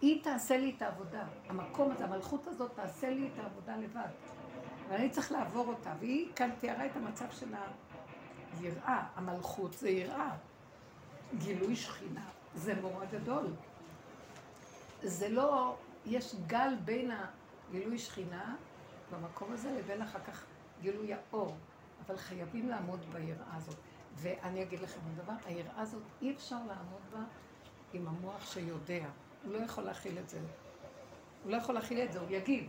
היא תעשה לי את העבודה. המקום הזה, המלכות הזאת, תעשה לי את העבודה לבד. אבל אני צריך לעבור אותה. והיא כאן תיארה את המצב של היראה. המלכות זה יראה. גילוי שכינה. זה מורה גדול. זה לא, יש גל בין הגילוי שכינה במקום הזה לבין אחר כך גילוי האור, אבל חייבים לעמוד ביראה הזאת. ואני אגיד לכם עוד דבר, היראה הזאת אי אפשר לעמוד בה עם המוח שיודע. הוא לא יכול להכיל את זה. הוא לא יכול להכיל את זה, הוא יגיב.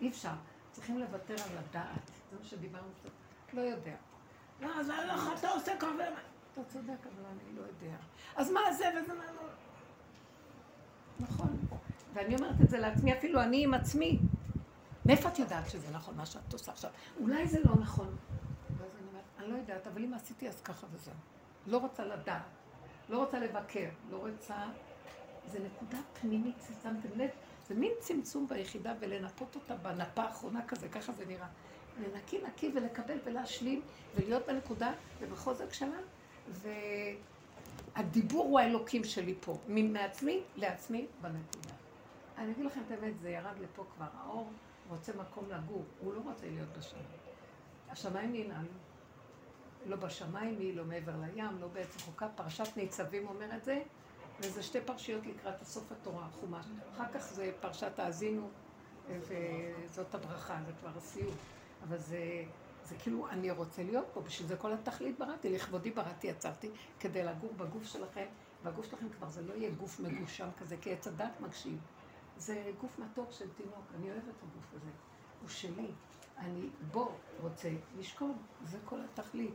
אי אפשר. צריכים לוותר על הדעת. זה מה שדיברנו קצת. לא יודע. לא, אז איך אתה עושה כבר ולמה? אתה צודק, אבל אני לא יודע. אז מה זה וזה מה לא? נכון, ואני אומרת את זה לעצמי, אפילו אני עם עצמי. מאיפה את יודעת שזה נכון מה שאת עושה עכשיו? אולי זה לא נכון. ואז אני אומרת, אני לא יודעת, אבל אם עשיתי אז ככה וזה. לא רוצה לדעת, לא רוצה לבקר, לא רוצה... זה נקודה פנימית, שמתם לב, זה מין צמצום ביחידה ולנפות אותה בנפה האחרונה כזה, ככה זה נראה. לנקי נקי ולקבל ולהשלים ולהיות בנקודה ובחוזק שלה, ו... הדיבור הוא האלוקים שלי פה, מעצמי לעצמי בנקודה. אני אגיד לכם את האמת, זה ירד לפה כבר, האור רוצה מקום לגור, הוא לא רוצה להיות בשמיים. השמיים ננעלו, לא בשמיים היא, לא מעבר לים, לא בעצם חוקה, פרשת ניצבים אומר את זה, וזה שתי פרשיות לקראת הסוף התורה, החומש. אחר כך זה פרשת האזינו, וזאת הברכה, זה כבר הסיום, אבל זה... זה כאילו, אני רוצה להיות פה, בשביל זה כל התכלית בראתי, לכבודי בראתי, יצרתי, כדי לגור בגוף שלכם, והגוף שלכם כבר זה לא יהיה גוף מגושם כזה, כי עץ הדת מגשים. זה גוף מתוק של תינוק, אני אוהבת את הגוף הזה, הוא שלי, אני בו רוצה לשכון, זה כל התכלית.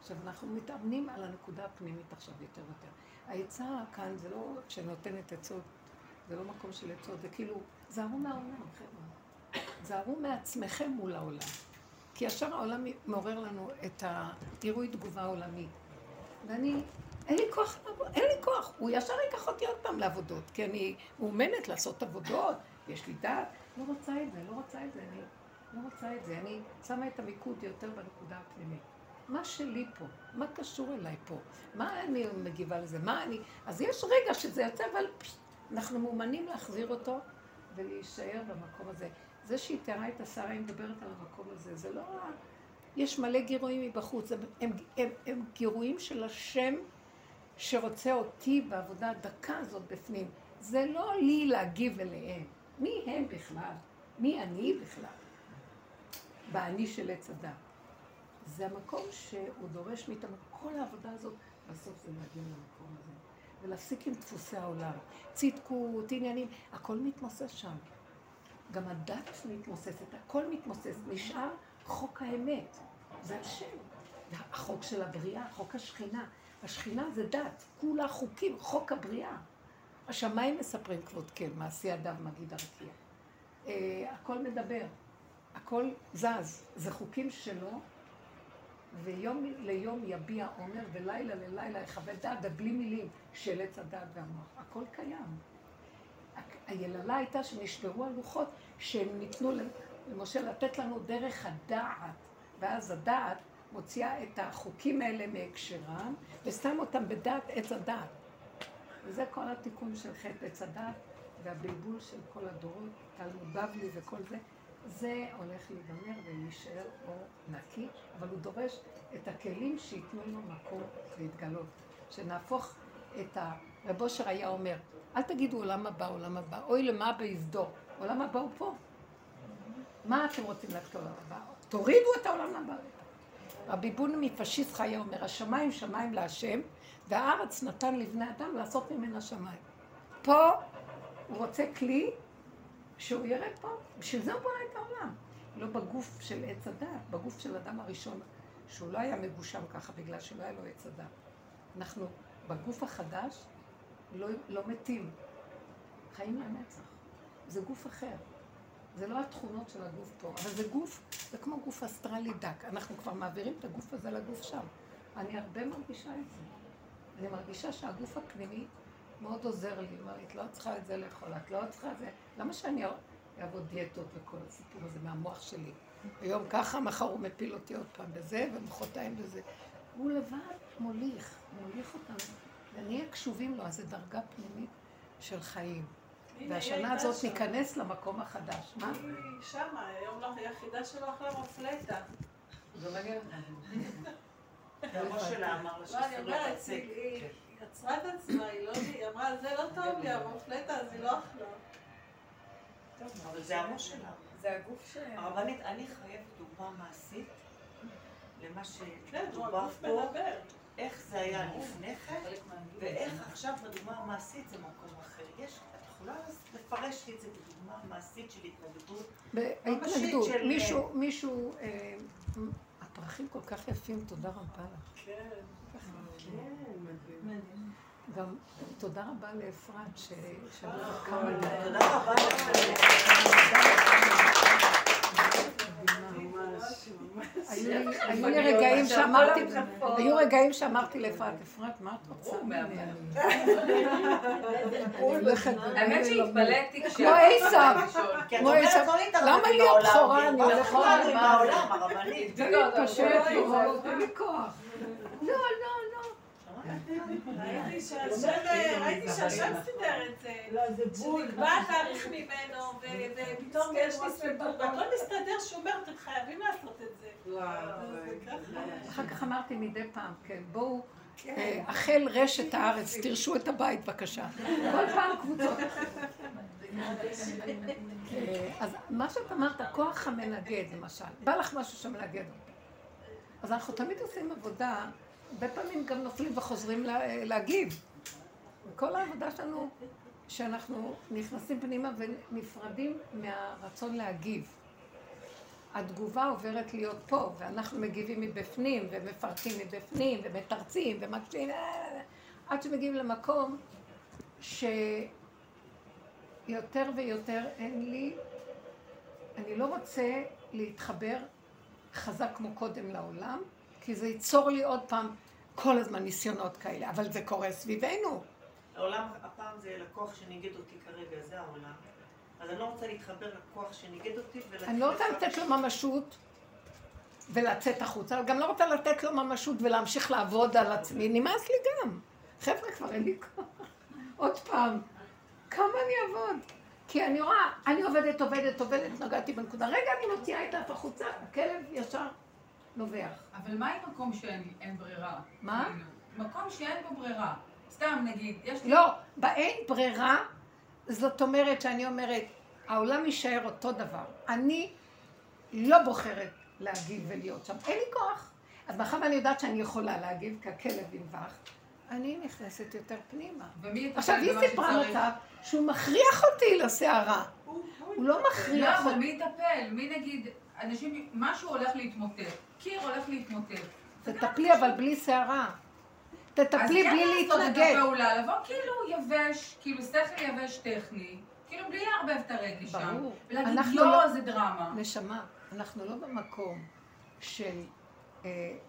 עכשיו, אנחנו מתאמנים על הנקודה הפנימית עכשיו יותר ויותר. העצה כאן זה לא שנותנת עצות, זה לא מקום של עצות, זה כאילו, זהרו מהעולם, חבר'ה. זהרו מעצמכם מול העולם. כי ישר העולם מעורר לנו את הגירוי תגובה העולמי. ואני, אין לי כוח לעבוד, אין לי כוח. הוא ישר ייקח אותי עוד פעם לעבודות, כי אני מאומנת לעשות עבודות, יש לי דעת. לא רוצה את זה, לא רוצה את זה, אני לא רוצה את זה. אני שמה את המיקוד יותר בנקודה הפנימית. מה שלי פה? מה קשור אליי פה? מה אני מגיבה לזה? מה אני... אז יש רגע שזה יוצא, אבל פשוט, אנחנו מאומנים להחזיר אותו ולהישאר במקום הזה. זה שהיא תיארה את השרה, היא מדברת על המקום הזה, זה לא... יש מלא גירויים מבחוץ, הם, הם, הם, הם גירויים של השם שרוצה אותי בעבודה הדקה הזאת בפנים. זה לא לי להגיב אליהם. מי הם בכלל? מי אני בכלל? בעני של הצדה. זה המקום שהוא דורש מאיתנו, כל העבודה הזאת, בסוף זה מגיע למקום הזה. ולהפסיק עם דפוסי העולם, צדקות, עניינים, הכל מתמוסס שם. גם הדת מתמוססת, הכל מתמוסס, נשאר חוק האמת, זה השם. החוק של הבריאה, חוק השכינה. השכינה זה דת, כולה חוקים, חוק הבריאה. השמיים מספרים כבוד כן, מעשי אדם מגיד הרקיע. אה, הכל מדבר, הכל זז, זה חוקים שלו, ויום ליום יביע עומר, ולילה ללילה יחווה דעת, בלי מילים, שאלץ הדעת והמוח. הכל קיים. היללה הייתה שנשברו הלוחות, שהם ניתנו למשה לתת לנו דרך הדעת, ואז הדעת מוציאה את החוקים האלה מהקשרם, ושם אותם בדעת עץ הדעת. וזה כל התיקון של חטא עץ הדעת, והבלבול של כל הדורות, תלמוד בבלי וכל זה. זה הולך להיגמר ולהישאר אור נקי, אבל הוא דורש את הכלים שיתנו לו מקום להתגלות, שנהפוך את ה... רב אושר היה אומר, אל תגידו עולם הבא, עולם הבא, אוי למה ביסדור, עולם הבא הוא פה. מה אתם רוצים לתת לעולם הבא? תורידו את העולם הבא. רבי בון מפשיסט חיה אומר, השמיים שמיים להשם, והארץ נתן לבני אדם לעשות ממנה שמיים. פה הוא רוצה כלי, שהוא ירד פה, בשביל זה הוא בונה את העולם. לא בגוף של עץ הדת, בגוף של אדם הראשון, שהוא לא היה מגושם ככה בגלל שלא היה לו עץ הדת. אנחנו בגוף החדש לא, לא מתים, חיים לנצח. זה גוף אחר, זה לא התכונות של הגוף פה, אבל זה גוף, זה כמו גוף אסטרלי דק. אנחנו כבר מעבירים את הגוף הזה לגוף שם. אני הרבה מרגישה את זה. אני מרגישה שהגוף הפנימי, מאוד עוזר לי, היא אומר לי, את לא צריכה את זה לאכול, את לא צריכה את זה. למה שאני אעבוד דיאטות וכל הסיפור הזה מהמוח שלי? היום ככה, מחר הוא מפיל אותי עוד פעם בזה, ומחרתיים בזה. הוא לבד מוליך, מוליך אותנו, ונהיה קשובים לו, אז זו דרגה פנימית של חיים. והשנה הזאת ניכנס למקום החדש. מה? היא שמה, היום לך היחידה שלו אחלה מופלטה. זה מגיע לך. זה ראש שלה אמר לה שזה לא רצק. עצרה את עצמה, היא אמרה, זה לא טוב לי, המופלטה, אז היא לא אכלה. אבל זה הראש שלה. זה הגוף שלה. הרבנית, אני חייבת דוגמה מעשית למה שדובר פה, איך זה היה לפני כן, ואיך עכשיו בדוגמה המעשית זה מקום אחר. את יכולה לפרש לי את זה בדוגמה המעשית של התנגדות? בהתנגדות, מישהו, הפרחים כל כך יפים, תודה רבה לך. כן. גם תודה רבה לאפרת שבאת כמה לה. תודה רבה לאפרת. היו רגעים שאמרתי לאפרת, אפרת, מה את רוצה? האמת שהתפלאתי כשאתה... כמו עיסב, כמו עיסב. למה להיות בחורה? אני הולכה עם העולם הרבנית. פשוט לראות, אין לי כוח. לא, לא. ראיתי שהשם סידר את זה, שנקבע תאריך ממנו, ופתאום יש לי ספקות, והכל מסתדר שאומר, אתם חייבים לעשות את זה. אחר כך אמרתי מדי פעם, כן, בואו, אכל רשת הארץ, תרשו את הבית, בבקשה. כל פעם קבוצות. אז מה שאת אמרת, הכוח המנגד, למשל, בא לך משהו שמנגד אותי. אז אנחנו תמיד עושים עבודה, בפעמים גם נופלים וחוזרים לה, להגיב. כל העבודה שלנו, שאנחנו נכנסים פנימה ונפרדים מהרצון להגיב. התגובה עוברת להיות פה, ואנחנו מגיבים מבפנים, ומפרקים מבפנים, ומתרצים, ומקשים, עד שמגיעים למקום שיותר ויותר אין לי, אני לא רוצה להתחבר חזק כמו קודם לעולם, כי זה ייצור לי עוד פעם כל הזמן ניסיונות כאלה, אבל זה קורה סביבנו. העולם, הפעם זה לקוח שניגד אותי כרגע, זה העולם. אז אני לא רוצה להתחבר לכוח שניגד אותי ולצאת... אני לא רוצה לתת לו ממשות ולצאת החוצה, אבל גם לא רוצה לתת לו ממשות ולהמשיך לעבוד על עצמי. נמאס לי גם. חבר'ה, כבר אין לי כוח. עוד פעם, כמה אני אעבוד? כי אני רואה, אני עובדת, עובדת, עובדת, נגעתי בנקודה. רגע, אני מוציאה את זה החוצה, הכלב ישר נובח. אבל מה עם מקום שאין ברירה? מה? מקום שאין בו ברירה. סתם נגיד, יש... לא, באין ברירה, זאת אומרת שאני אומרת, העולם יישאר אותו דבר. אני לא בוחרת להגיב ולהיות שם. אין לי כוח. אז מאחר ואני יודעת שאני יכולה להגיב, כי הכלב ינבח, אני נכנסת יותר פנימה. עכשיו, היא סיפרה אותה שהוא מכריח אותי לשערה. הוא לא מכריח אותי. לא, אבל מי יטפל? מי נגיד, אנשים, משהו הולך להתמוטט. קיר הולך להתמוטט. תטפלי, אבל בלי שערה. תטפלי בלי להתנגד. אז כן לעשות את הפעולה, לבוא כאילו יבש, כאילו שכל יבש טכני, כאילו בלי להערבב את הרגל שם. ברור. ולהגיד, לא, זה דרמה. נשמה, אנחנו לא במקום של...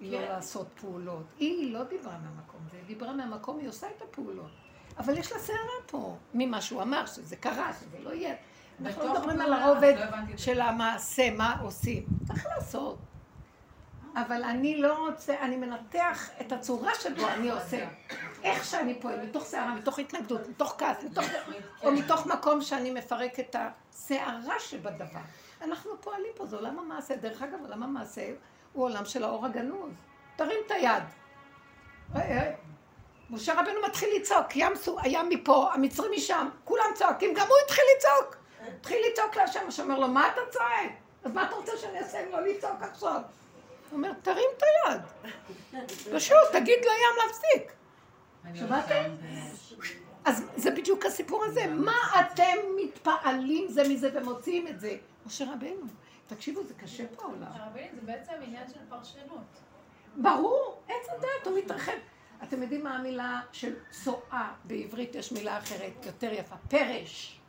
לא לעשות פעולות. היא לא דיברה מהמקום, היא דיברה מהמקום, היא עושה את הפעולות. אבל יש לה שערה פה, ממה שהוא אמר, שזה קרה, שזה לא יהיה. אנחנו לא מדברים על הרובד של המעשה, מה עושים. צריך לעשות. אבל אני לא רוצה, אני מנתח את הצורה שבו אני עושה. איך שאני פועל, מתוך שערה, מתוך התנגדות, מתוך כעס, או מתוך מקום שאני מפרק את השערה שבדבר. אנחנו פועלים פה, זה עולם המעשה. דרך אגב, עולם המעשה... הוא עולם של האור הגנוז. תרים את היד. משה רבנו מתחיל לצעוק, הים מפה, המצרים משם, כולם צועקים, גם הוא התחיל לצעוק. התחיל לצעוק להשם, שאומר לו, מה אתה צועק? אז מה אתה רוצה שאני אעשה אם לא לצעוק עכשיו? הוא אומר, תרים את היד. פשוט, תגיד לים להפסיק. שמעתם? אז זה בדיוק הסיפור הזה. מה אתם מתפעלים זה מזה ומוציאים את זה? משה רבנו. תקשיבו, זה קשה פה עולם. הרבנית, זה בעצם עניין של פרשנות. ברור, עץ הדעת, הוא מתרחב. אתם יודעים מה המילה של צועה? בעברית יש מילה אחרת, יותר יפה. פרש.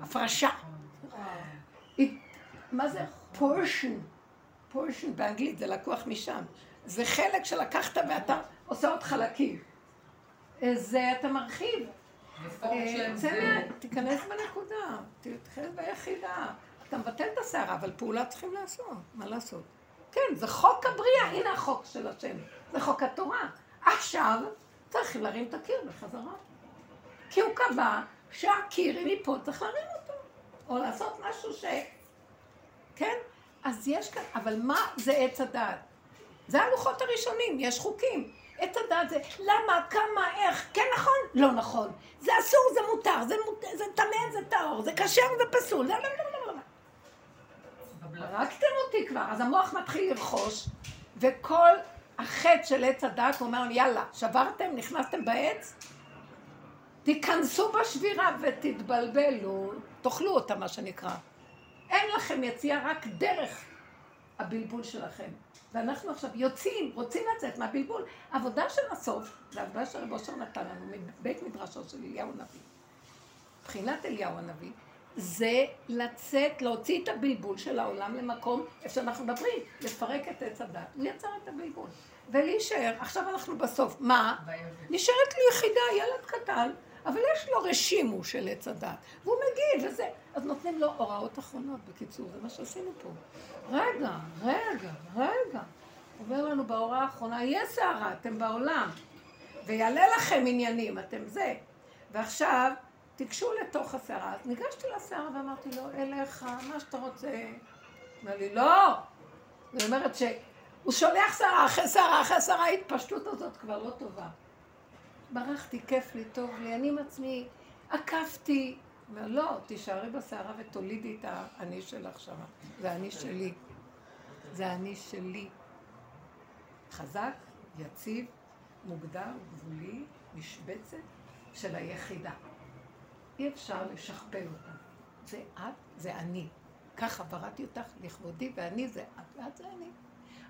הפרשה. מה זה? פורשן. פורשן באנגלית, זה לקוח משם. זה חלק שלקחת ואתה עושה עוד חלקים. זה אתה מרחיב. תיכנס בנקודה, תתחיל ביחידה. אתה מבטל את השערה, אבל פעולה צריכים לעשות. מה לעשות? כן, זה חוק הבריאה, הנה החוק של השם. זה חוק התורה. עכשיו צריך להרים את הקיר בחזרה. כי הוא קבע שהקיר מפה צריך להרים אותו. או לעשות משהו ש... כן? אז יש כאן, אבל מה זה עץ הדעת? זה הלוחות הראשונים, יש חוקים. עץ הדעת זה למה, כמה, איך, כן נכון? לא נכון. זה אסור, זה מותר, זה טמא, זה טהור, זה כשר, זה פסול. הרגתם אותי כבר, אז המוח מתחיל לרכוש, וכל החטא של עץ הדעת אומר, יאללה, שברתם, נכנסתם בעץ, תיכנסו בשבירה ותתבלבלו, תאכלו אותה מה שנקרא. אין לכם יציאה רק דרך הבלבול שלכם. ואנחנו עכשיו יוצאים, רוצים לצאת מהבלבול. העבודה של הסוף, זה העבודה של רב אושר נתן לנו, מבית מדרשו של אליהו הנביא, מבחינת אליהו הנביא, זה לצאת, להוציא את הבלבול של העולם למקום איפה שאנחנו מדברים, לפרק את עץ הדעת, לייצר את הבלבול, ולהישאר, עכשיו אנחנו בסוף, מה? נשארת לי יחידה, ילד קטן, אבל יש לו רשימו של עץ הדעת, והוא מגיע וזה, אז נותנים לו הוראות אחרונות, בקיצור, זה מה שעשינו פה. רגע, רגע, רגע, עובר לנו בהוראה האחרונה, יש שערה, אתם בעולם, ויעלה לכם עניינים, אתם זה, ועכשיו, תיגשו לתוך השערה, אז ניגשתי לשערה ואמרתי לו, אליך, מה שאתה רוצה? אמר לי, לא! זאת אומרת שהוא שולח שערה אחרי שערה אחרי שערה, ההתפשטות הזאת כבר לא טובה. ברחתי, כיף לי, טוב לי, אני עם עצמי, עקפתי. הוא אומר, לא, תישארי בשערה ותולידי את האני שלך שמה. זה האני שלי. זה האני שלי. חזק, יציב, מוגדר, גבולי, משבצת של היחידה. אי אפשר לשכפל אותה. זה את, זה אני. ככה בראתי אותך לכבודי, ואני זה את, ואת זה אני.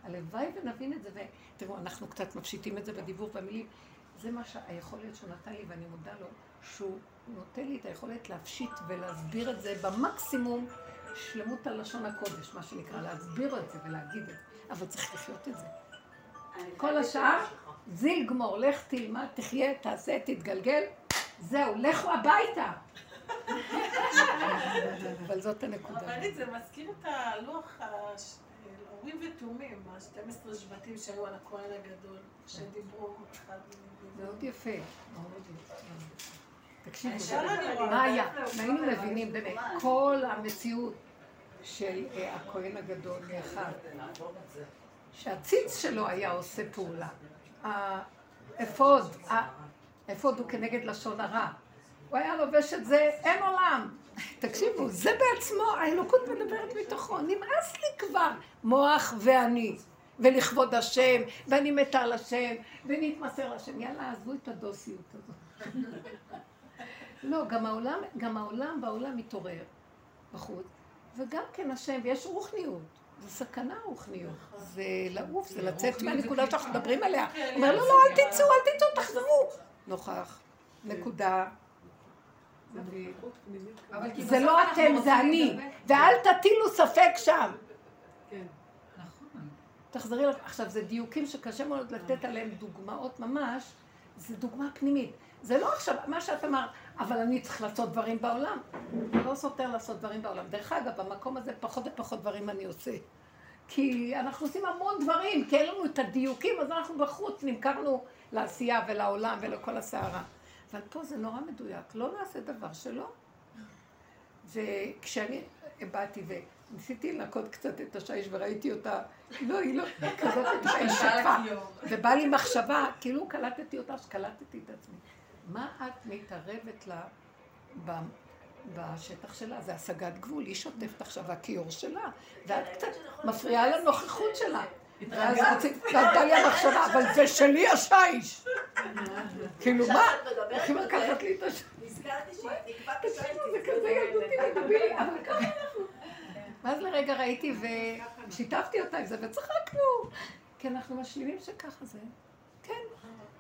הלוואי ונבין את זה, ותראו, אנחנו קצת מפשיטים את זה בדיבור במילים. זה מה שהיכולת שהוא נתן לי, ואני מודה לו, שהוא נותן לי את היכולת להפשיט ולהסביר את זה במקסימום שלמות על לשון הקודש, מה שנקרא, להסביר את זה ולהגיד את זה, אבל צריך לחיות את זה. כל השאר, זיל גמור, לך תלמד, תחיה, תעשה, תתגלגל, זהו, לכו הביתה. אבל זאת הנקודה. רבנית, זה מזכיר את הלוח האורים ותומים, ה-שנים עשר שבטים שהיו על הכהן הגדול, שדיברו אחד מהם. זה עוד יפה. תקשיבו, מה היה? היינו מבינים באמת, כל המציאות של הכהן הגדול מאחד, שהציץ שלו היה עושה פעולה. האפוד, האפוד הוא כנגד לשון הרע. הוא היה לובש את זה, אין עולם. תקשיבו, זה בעצמו, האלוקות מדברת מתוכו, נמאס לי כבר מוח ואני, ולכבוד השם, ואני מתה על השם, ונתמסר לשם. יאללה, עזבו את הדוסיות הזאת. לא, גם העולם, גם העולם בעולם מתעורר בחוץ, וגם כן השם, ויש רוחניות. זה סכנה רוחניות. זה לעוף, זה לצאת מהנקודה שאנחנו מדברים עליה. אומר, לא, לא, אל תצאו, אל תצאו, תחזרו. נוכח, נקודה. זה לא אתם, זה אני, ואל תטילו ספק שם. תחזרי לך, עכשיו זה דיוקים שקשה מאוד לתת עליהם דוגמאות ממש, זה דוגמה פנימית. זה לא עכשיו, מה שאת אמרת, אבל אני צריך לעשות דברים בעולם. זה לא סותר לעשות דברים בעולם. דרך אגב, במקום הזה פחות ופחות דברים אני עושה. כי אנחנו עושים המון דברים, כי אין לנו את הדיוקים, אז אנחנו בחוץ נמכרנו לעשייה ולעולם ולכל הסערה. אבל פה זה נורא מדויק, לא נעשה דבר שלא. וכשאני באתי וניסיתי לנקות קצת את השיש וראיתי אותה, לא, היא לא כזאת התשפה. ובא לי מחשבה, כאילו קלטתי אותה, שקלטתי את עצמי. מה את מתערבת לה בשטח שלה? זה השגת גבול, היא שוטפת עכשיו הכיור שלה, ואת קצת מפריעה לנוכחות שלה. ואז נתתה לי המחשבה, אבל זה שלי השיש. כאילו מה? הכי מרקחת לי את השם. נזכרתי שהיא נקבע כשאי תזכרתי. זה כזה ילדותי לדבילי, אבל ככה אנחנו. ואז לרגע ראיתי ושיתפתי אותה עם זה וצחקנו. כי אנחנו משלימים שככה זה. כן,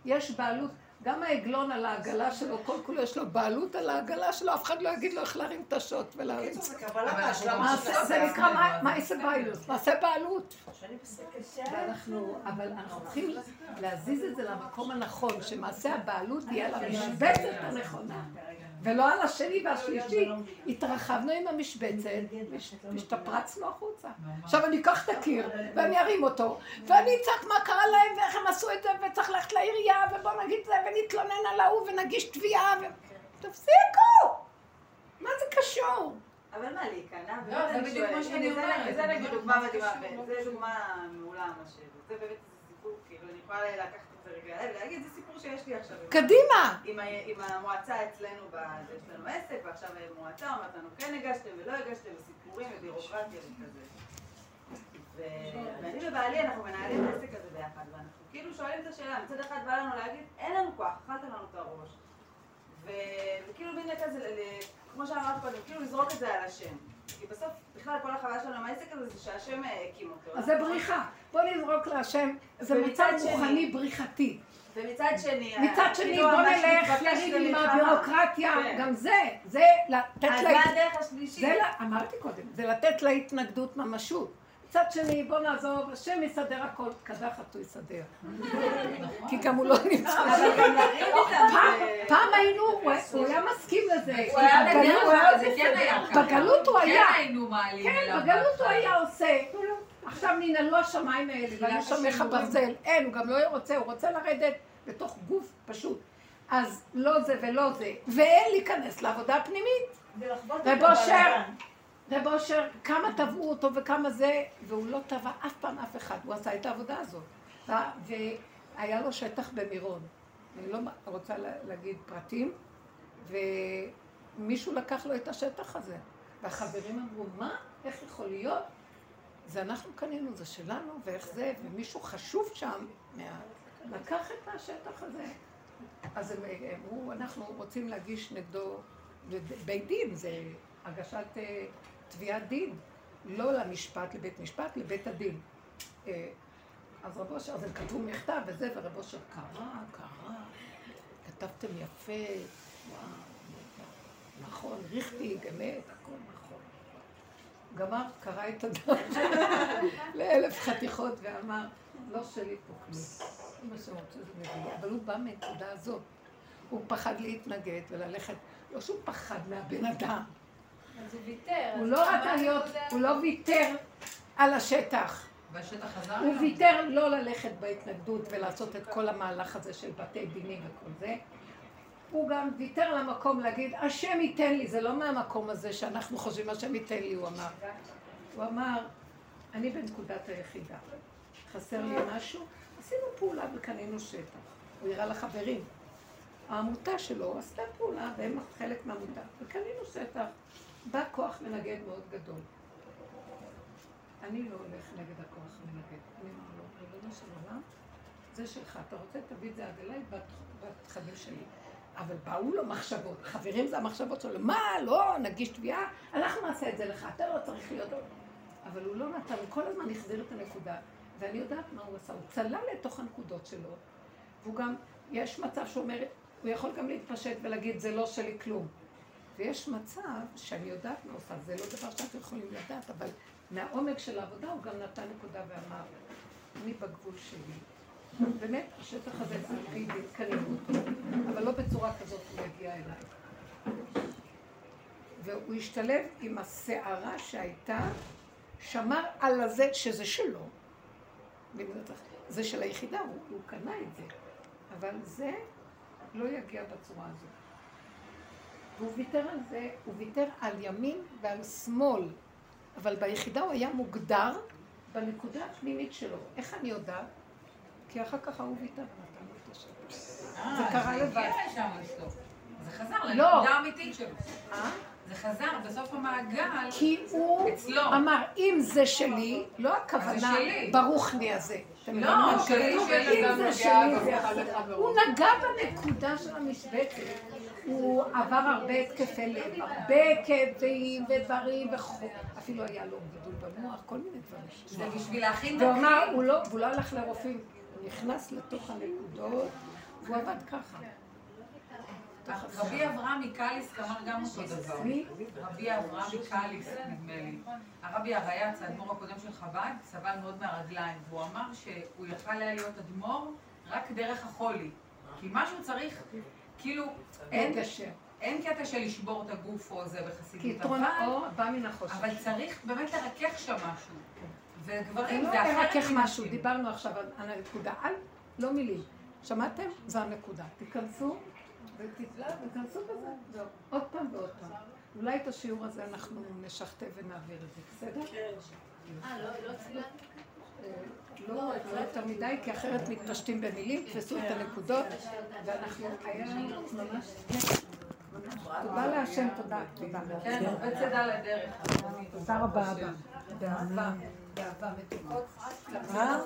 יש בעלות. גם העגלון על העגלה שלו, כל כולו יש לו בעלות על העגלה שלו, אף אחד לא יגיד לו איך להרים את השוט ולהריץ. זה נקרא מעשה בעלות, מעשה בעלות. אבל אנחנו צריכים להזיז את זה למקום הנכון, שמעשה הבעלות יהיה על המשבצת הנכונה, ולא על השני והשלישי. התרחבנו עם המשבצת, השתפרצנו החוצה. עכשיו אני אקח את הקיר, ואני ארים אותו, ואני אצעק מה קרה להם ואיך הם עשו את זה, וצריך ללכת לעירייה, ובואו נגיד את זה, ונתלונן על ההוא ונגיש תביעה ו... תפסיקו! מה זה קשור? אבל מה להיכנע? לא, זה בדיוק כמו שאני אומרת. זה נגיד דוגמה מדהימה, זה דוגמה מעולה משהו. זה באמת איזה סיפור, כאילו אני יכולה לקחת את זה רגע עליו ולהגיד, זה סיפור שיש לי עכשיו. קדימה! עם המועצה אצלנו, יש לנו עסק, ועכשיו מועצה, אומרת לנו כן הגשתם ולא הגשתם, וסיפורים ובירוקרטיה וכזה. ואני ובעלי, אנחנו מנהלים את העסק הזה ביחד, ואנחנו כאילו שואלים את השאלה, מצד אחד בא לנו להגיד, אין לנו כוח, אכלתם לנו את הראש. וכאילו בין כזה, כמו שאמרת קודם, כאילו לזרוק את זה על השם. כי בסוף, בכלל, כל החוויה שלנו מהעסק הזה זה שהשם הקים אותו. אז זה בריחה. בוא נזרוק להשם, זה מצד מוכני בריחתי. ומצד שני... מצד שני, בוא נלך, יריד עם הבירוקרטיה, גם זה, זה לתת לה... אז מה הדרך השלישית? אמרתי קודם, זה לתת לה התנגדות ממשות. מצד שני, בוא נעזוב, השם יסדר הכל, קדחת הוא יסדר. כי גם הוא לא נמצא. פעם היינו, הוא היה מסכים לזה. הוא היה בגלות, בגלות הוא היה. כן, בגלות הוא היה עושה. עכשיו ננעלו השמיים האלה, והיו שמח הברזל. אין, הוא גם לא רוצה, הוא רוצה לרדת בתוך גוף פשוט. אז לא זה ולא זה. ואין להיכנס לעבודה הפנימית. ובושר. ובושר, כמה טבעו אותו וכמה זה, והוא לא טבע אף פעם אף אחד, הוא עשה את העבודה הזאת. והיה לו שטח במירון, אני לא רוצה להגיד פרטים, ומישהו לקח לו את השטח הזה. והחברים אמרו, מה? איך יכול להיות? זה אנחנו קנינו, זה שלנו, ואיך זה, ומישהו חשוב שם, לקח את השטח הזה. אז הם אמרו, אנחנו רוצים להגיש נגדו, בית דין, זה הגשת... תביעת דין, לא למשפט, לבית משפט, לבית הדין. אז רב אושר, אז הם כתבו מכתב וזה, ורב אושר קרא, קרא, כתבתם יפה, וואו, נכון, ריכתי, גמת, הכל נכון. גמר, קרא את הדם לאלף חתיכות ואמר, לא שלי פה כלום. אמא שמות שזה מביא, אבל הוא בא מהתודה הזאת. הוא פחד להתנגד וללכת, לא שהוא פחד מהבן אדם. אז הוא ויתר. הוא לא רצה להיות, הוא לא ויתר על השטח. הוא ויתר לא ללכת בהתנגדות ולעשות את כל המהלך הזה של בתי דינים וכל זה. הוא גם ויתר למקום להגיד, השם ייתן לי, זה לא מהמקום הזה שאנחנו חושבים, השם ייתן לי, הוא אמר. הוא אמר, אני בנקודת היחידה, חסר לי משהו, עשינו פעולה וקנינו שטח. הוא הראה לחברים, העמותה שלו עשתה פעולה, והם חלק מהעמותה, וקנינו שטח. בא כוח מנגד מאוד גדול. אני לא הולך נגד הכוח מנגד, אני אומר לו, רבונו של עולם, זה שלך, אתה רוצה תביא את זה עד אליי בתחבים שלי. אבל באו לו מחשבות, חברים זה המחשבות שלו, מה, לא, נגיש תביעה, אנחנו נעשה את זה לך, אתה לא צריך להיות. אבל הוא לא נתן, הוא כל הזמן החזיר את הנקודה, ואני יודעת מה הוא עשה, הוא צלל לתוך הנקודות שלו, והוא גם, יש מצב שהוא אומר, הוא יכול גם להתפשט ולהגיד, זה לא שלי כלום. ויש מצב שאני יודעת מה עושה, זה לא דבר שאתם יכולים לדעת, אבל מהעומק של העבודה הוא גם נתן נקודה ואמר, אני בגבול שלי. באמת, השטח הזה סלחי והתקלם אותו, אבל לא בצורה כזאת הוא יגיע אליי. והוא השתלב עם השערה שהייתה, שמר על הזה שזה שלו. זה של היחידה, הוא, הוא קנה את זה. אבל זה לא יגיע בצורה הזאת. והוא ויתר על זה, הוא ויתר על ימין ועל שמאל. אבל ביחידה הוא היה מוגדר בנקודה הפנימית שלו. איך אני יודעת? כי אחר כך הוא ויתר ונתן את השם. זה קרה לבד. זה הגיע לשם לסוף. זה חזר לנקודה האמיתית שלו. זה חזר בסוף המעגל. כי הוא אמר, אם זה שלי, לא הכוונה ברוך לי הזה. לא, שלי זה שלי. הוא נגע בנקודה של המשבצת. הוא עבר הרבה התקפי לב, הרבה כאבים ודברים וחוק. אפילו היה לו גידול במוח, כל מיני דברים. זה בשביל להכין נקי. והוא לא הלך לרופאים. נכנס לתוך הנקודות, והוא עבד ככה. רבי אברהם מקליס אמר גם אותו דבר. רבי אברהם מקליס, נדמה לי. הרבי הרייץ, האדמו"ר הקודם של חב"ד, סבל מאוד מהרגליים, והוא אמר שהוא יכל היה להיות אדמו"ר רק דרך החולי. כי משהו צריך, כאילו, אין קשה. אין קטע של לשבור את הגוף או זה בחסידות. כתרון האור בא מן החושך. אבל צריך באמת לרכך שם משהו. וגברים, זה אחר כך משהו, דיברנו עכשיו על הנקודה, אל, לא מילים, שמעתם? זה הנקודה, תיכנסו ותתלעו, תיכנסו בזה, זהו, עוד פעם ועוד פעם. אולי את השיעור הזה אנחנו נשכתב ונעביר את זה, בסדר? אה, לא צילת? לא, לא יותר מדי, כי אחרת מתפשטים במילים, תפסו את הנקודות, ואנחנו היה ממש... תודה להשם, תודה, תודה. כן, וצדה לדרך. תודה רבה, אבא. באהבה, באהבה, מתוקות. מה?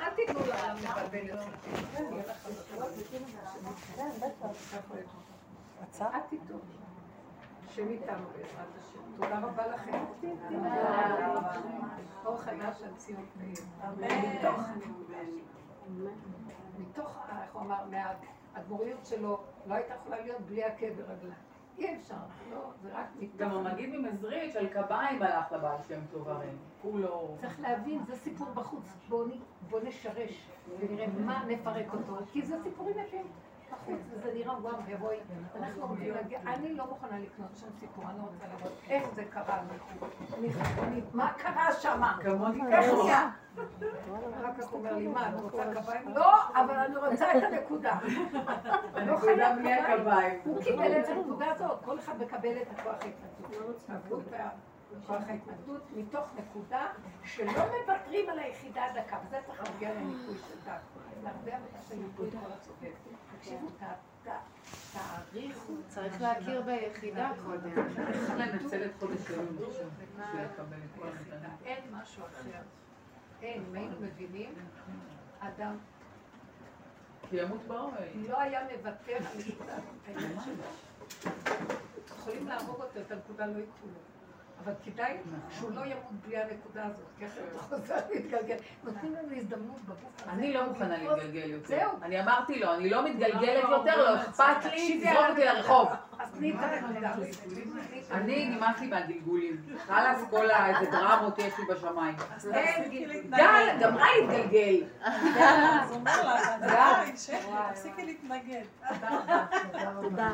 אל תיגעו לעם לבדל את זה. אל תיגעו. שם איתנו בעזרת השם. תודה רבה לכם. תודה רבה. אור חדש על ציון פיים. מתוך הנאום. מתוך, איך הוא אמר, מהאדמו"ריות שלו לא הייתה יכולה להיות בלי הכאב רגלה. אי אפשר, לא, זה רק מתוך. גם המגיד ממזריץ' על קביים הלך לבעל שם טוב הרי. הוא לא... צריך להבין, זה סיפור בחוץ. בוא נשרש ונראה מה נפרק אותו. כי זה סיפורים יפים בחוץ, וזה נראה וואו, הרואי. אנחנו רוצים להגיע, אני לא מוכנה לקנות שם סיפור, אני רוצה לראות איך זה קרה לי. מה קרה שם? כמוני ככה. אחר כך אומר לי, מה, אני רוצה קביים? לא, אבל אני רוצה את הנקודה. לא חייב מי הקביים. הוא קיבל את הנקודה הזאת, כל אחד מקבל את הכוח ההתנגדות. כוח ההתנגדות מתוך נקודה שלא מוותרים על היחידה הדקה. וזה צריך להגיע לניקוי של דק. להרבה המתח של ניקוי כל הצודק. תקשיבו, תאריכו. צריך להכיר ביחידה קודם. איך לנצל את חודש יום ראשון בשביל לקבל את כל היחידה. אין משהו אחר. אין, אם היינו מבינים, אדם לא היה מוותר על נקודה. יכולים להרוג אותו, את הנקודה לא יקחו לו. אבל כדאי שהוא לא ימות בלי הנקודה הזאת, כי אחרת הוא חוזר להתגלגל. נותנים לנו הזדמנות בגוף הזה. אני לא מוכנה להתגלגל יותר. אני אמרתי לו, אני לא מתגלגלת יותר, לא אכפת לי, תזרוק אותי לרחוב. אז תני את הנקודה. אני נמאס לי מהגלגולים. חלאס, כל איזה דרמות יש לי בשמיים. גל, גמרה להתגלגל. אז אומר לה, תפסיקי להתנגל. תודה רבה.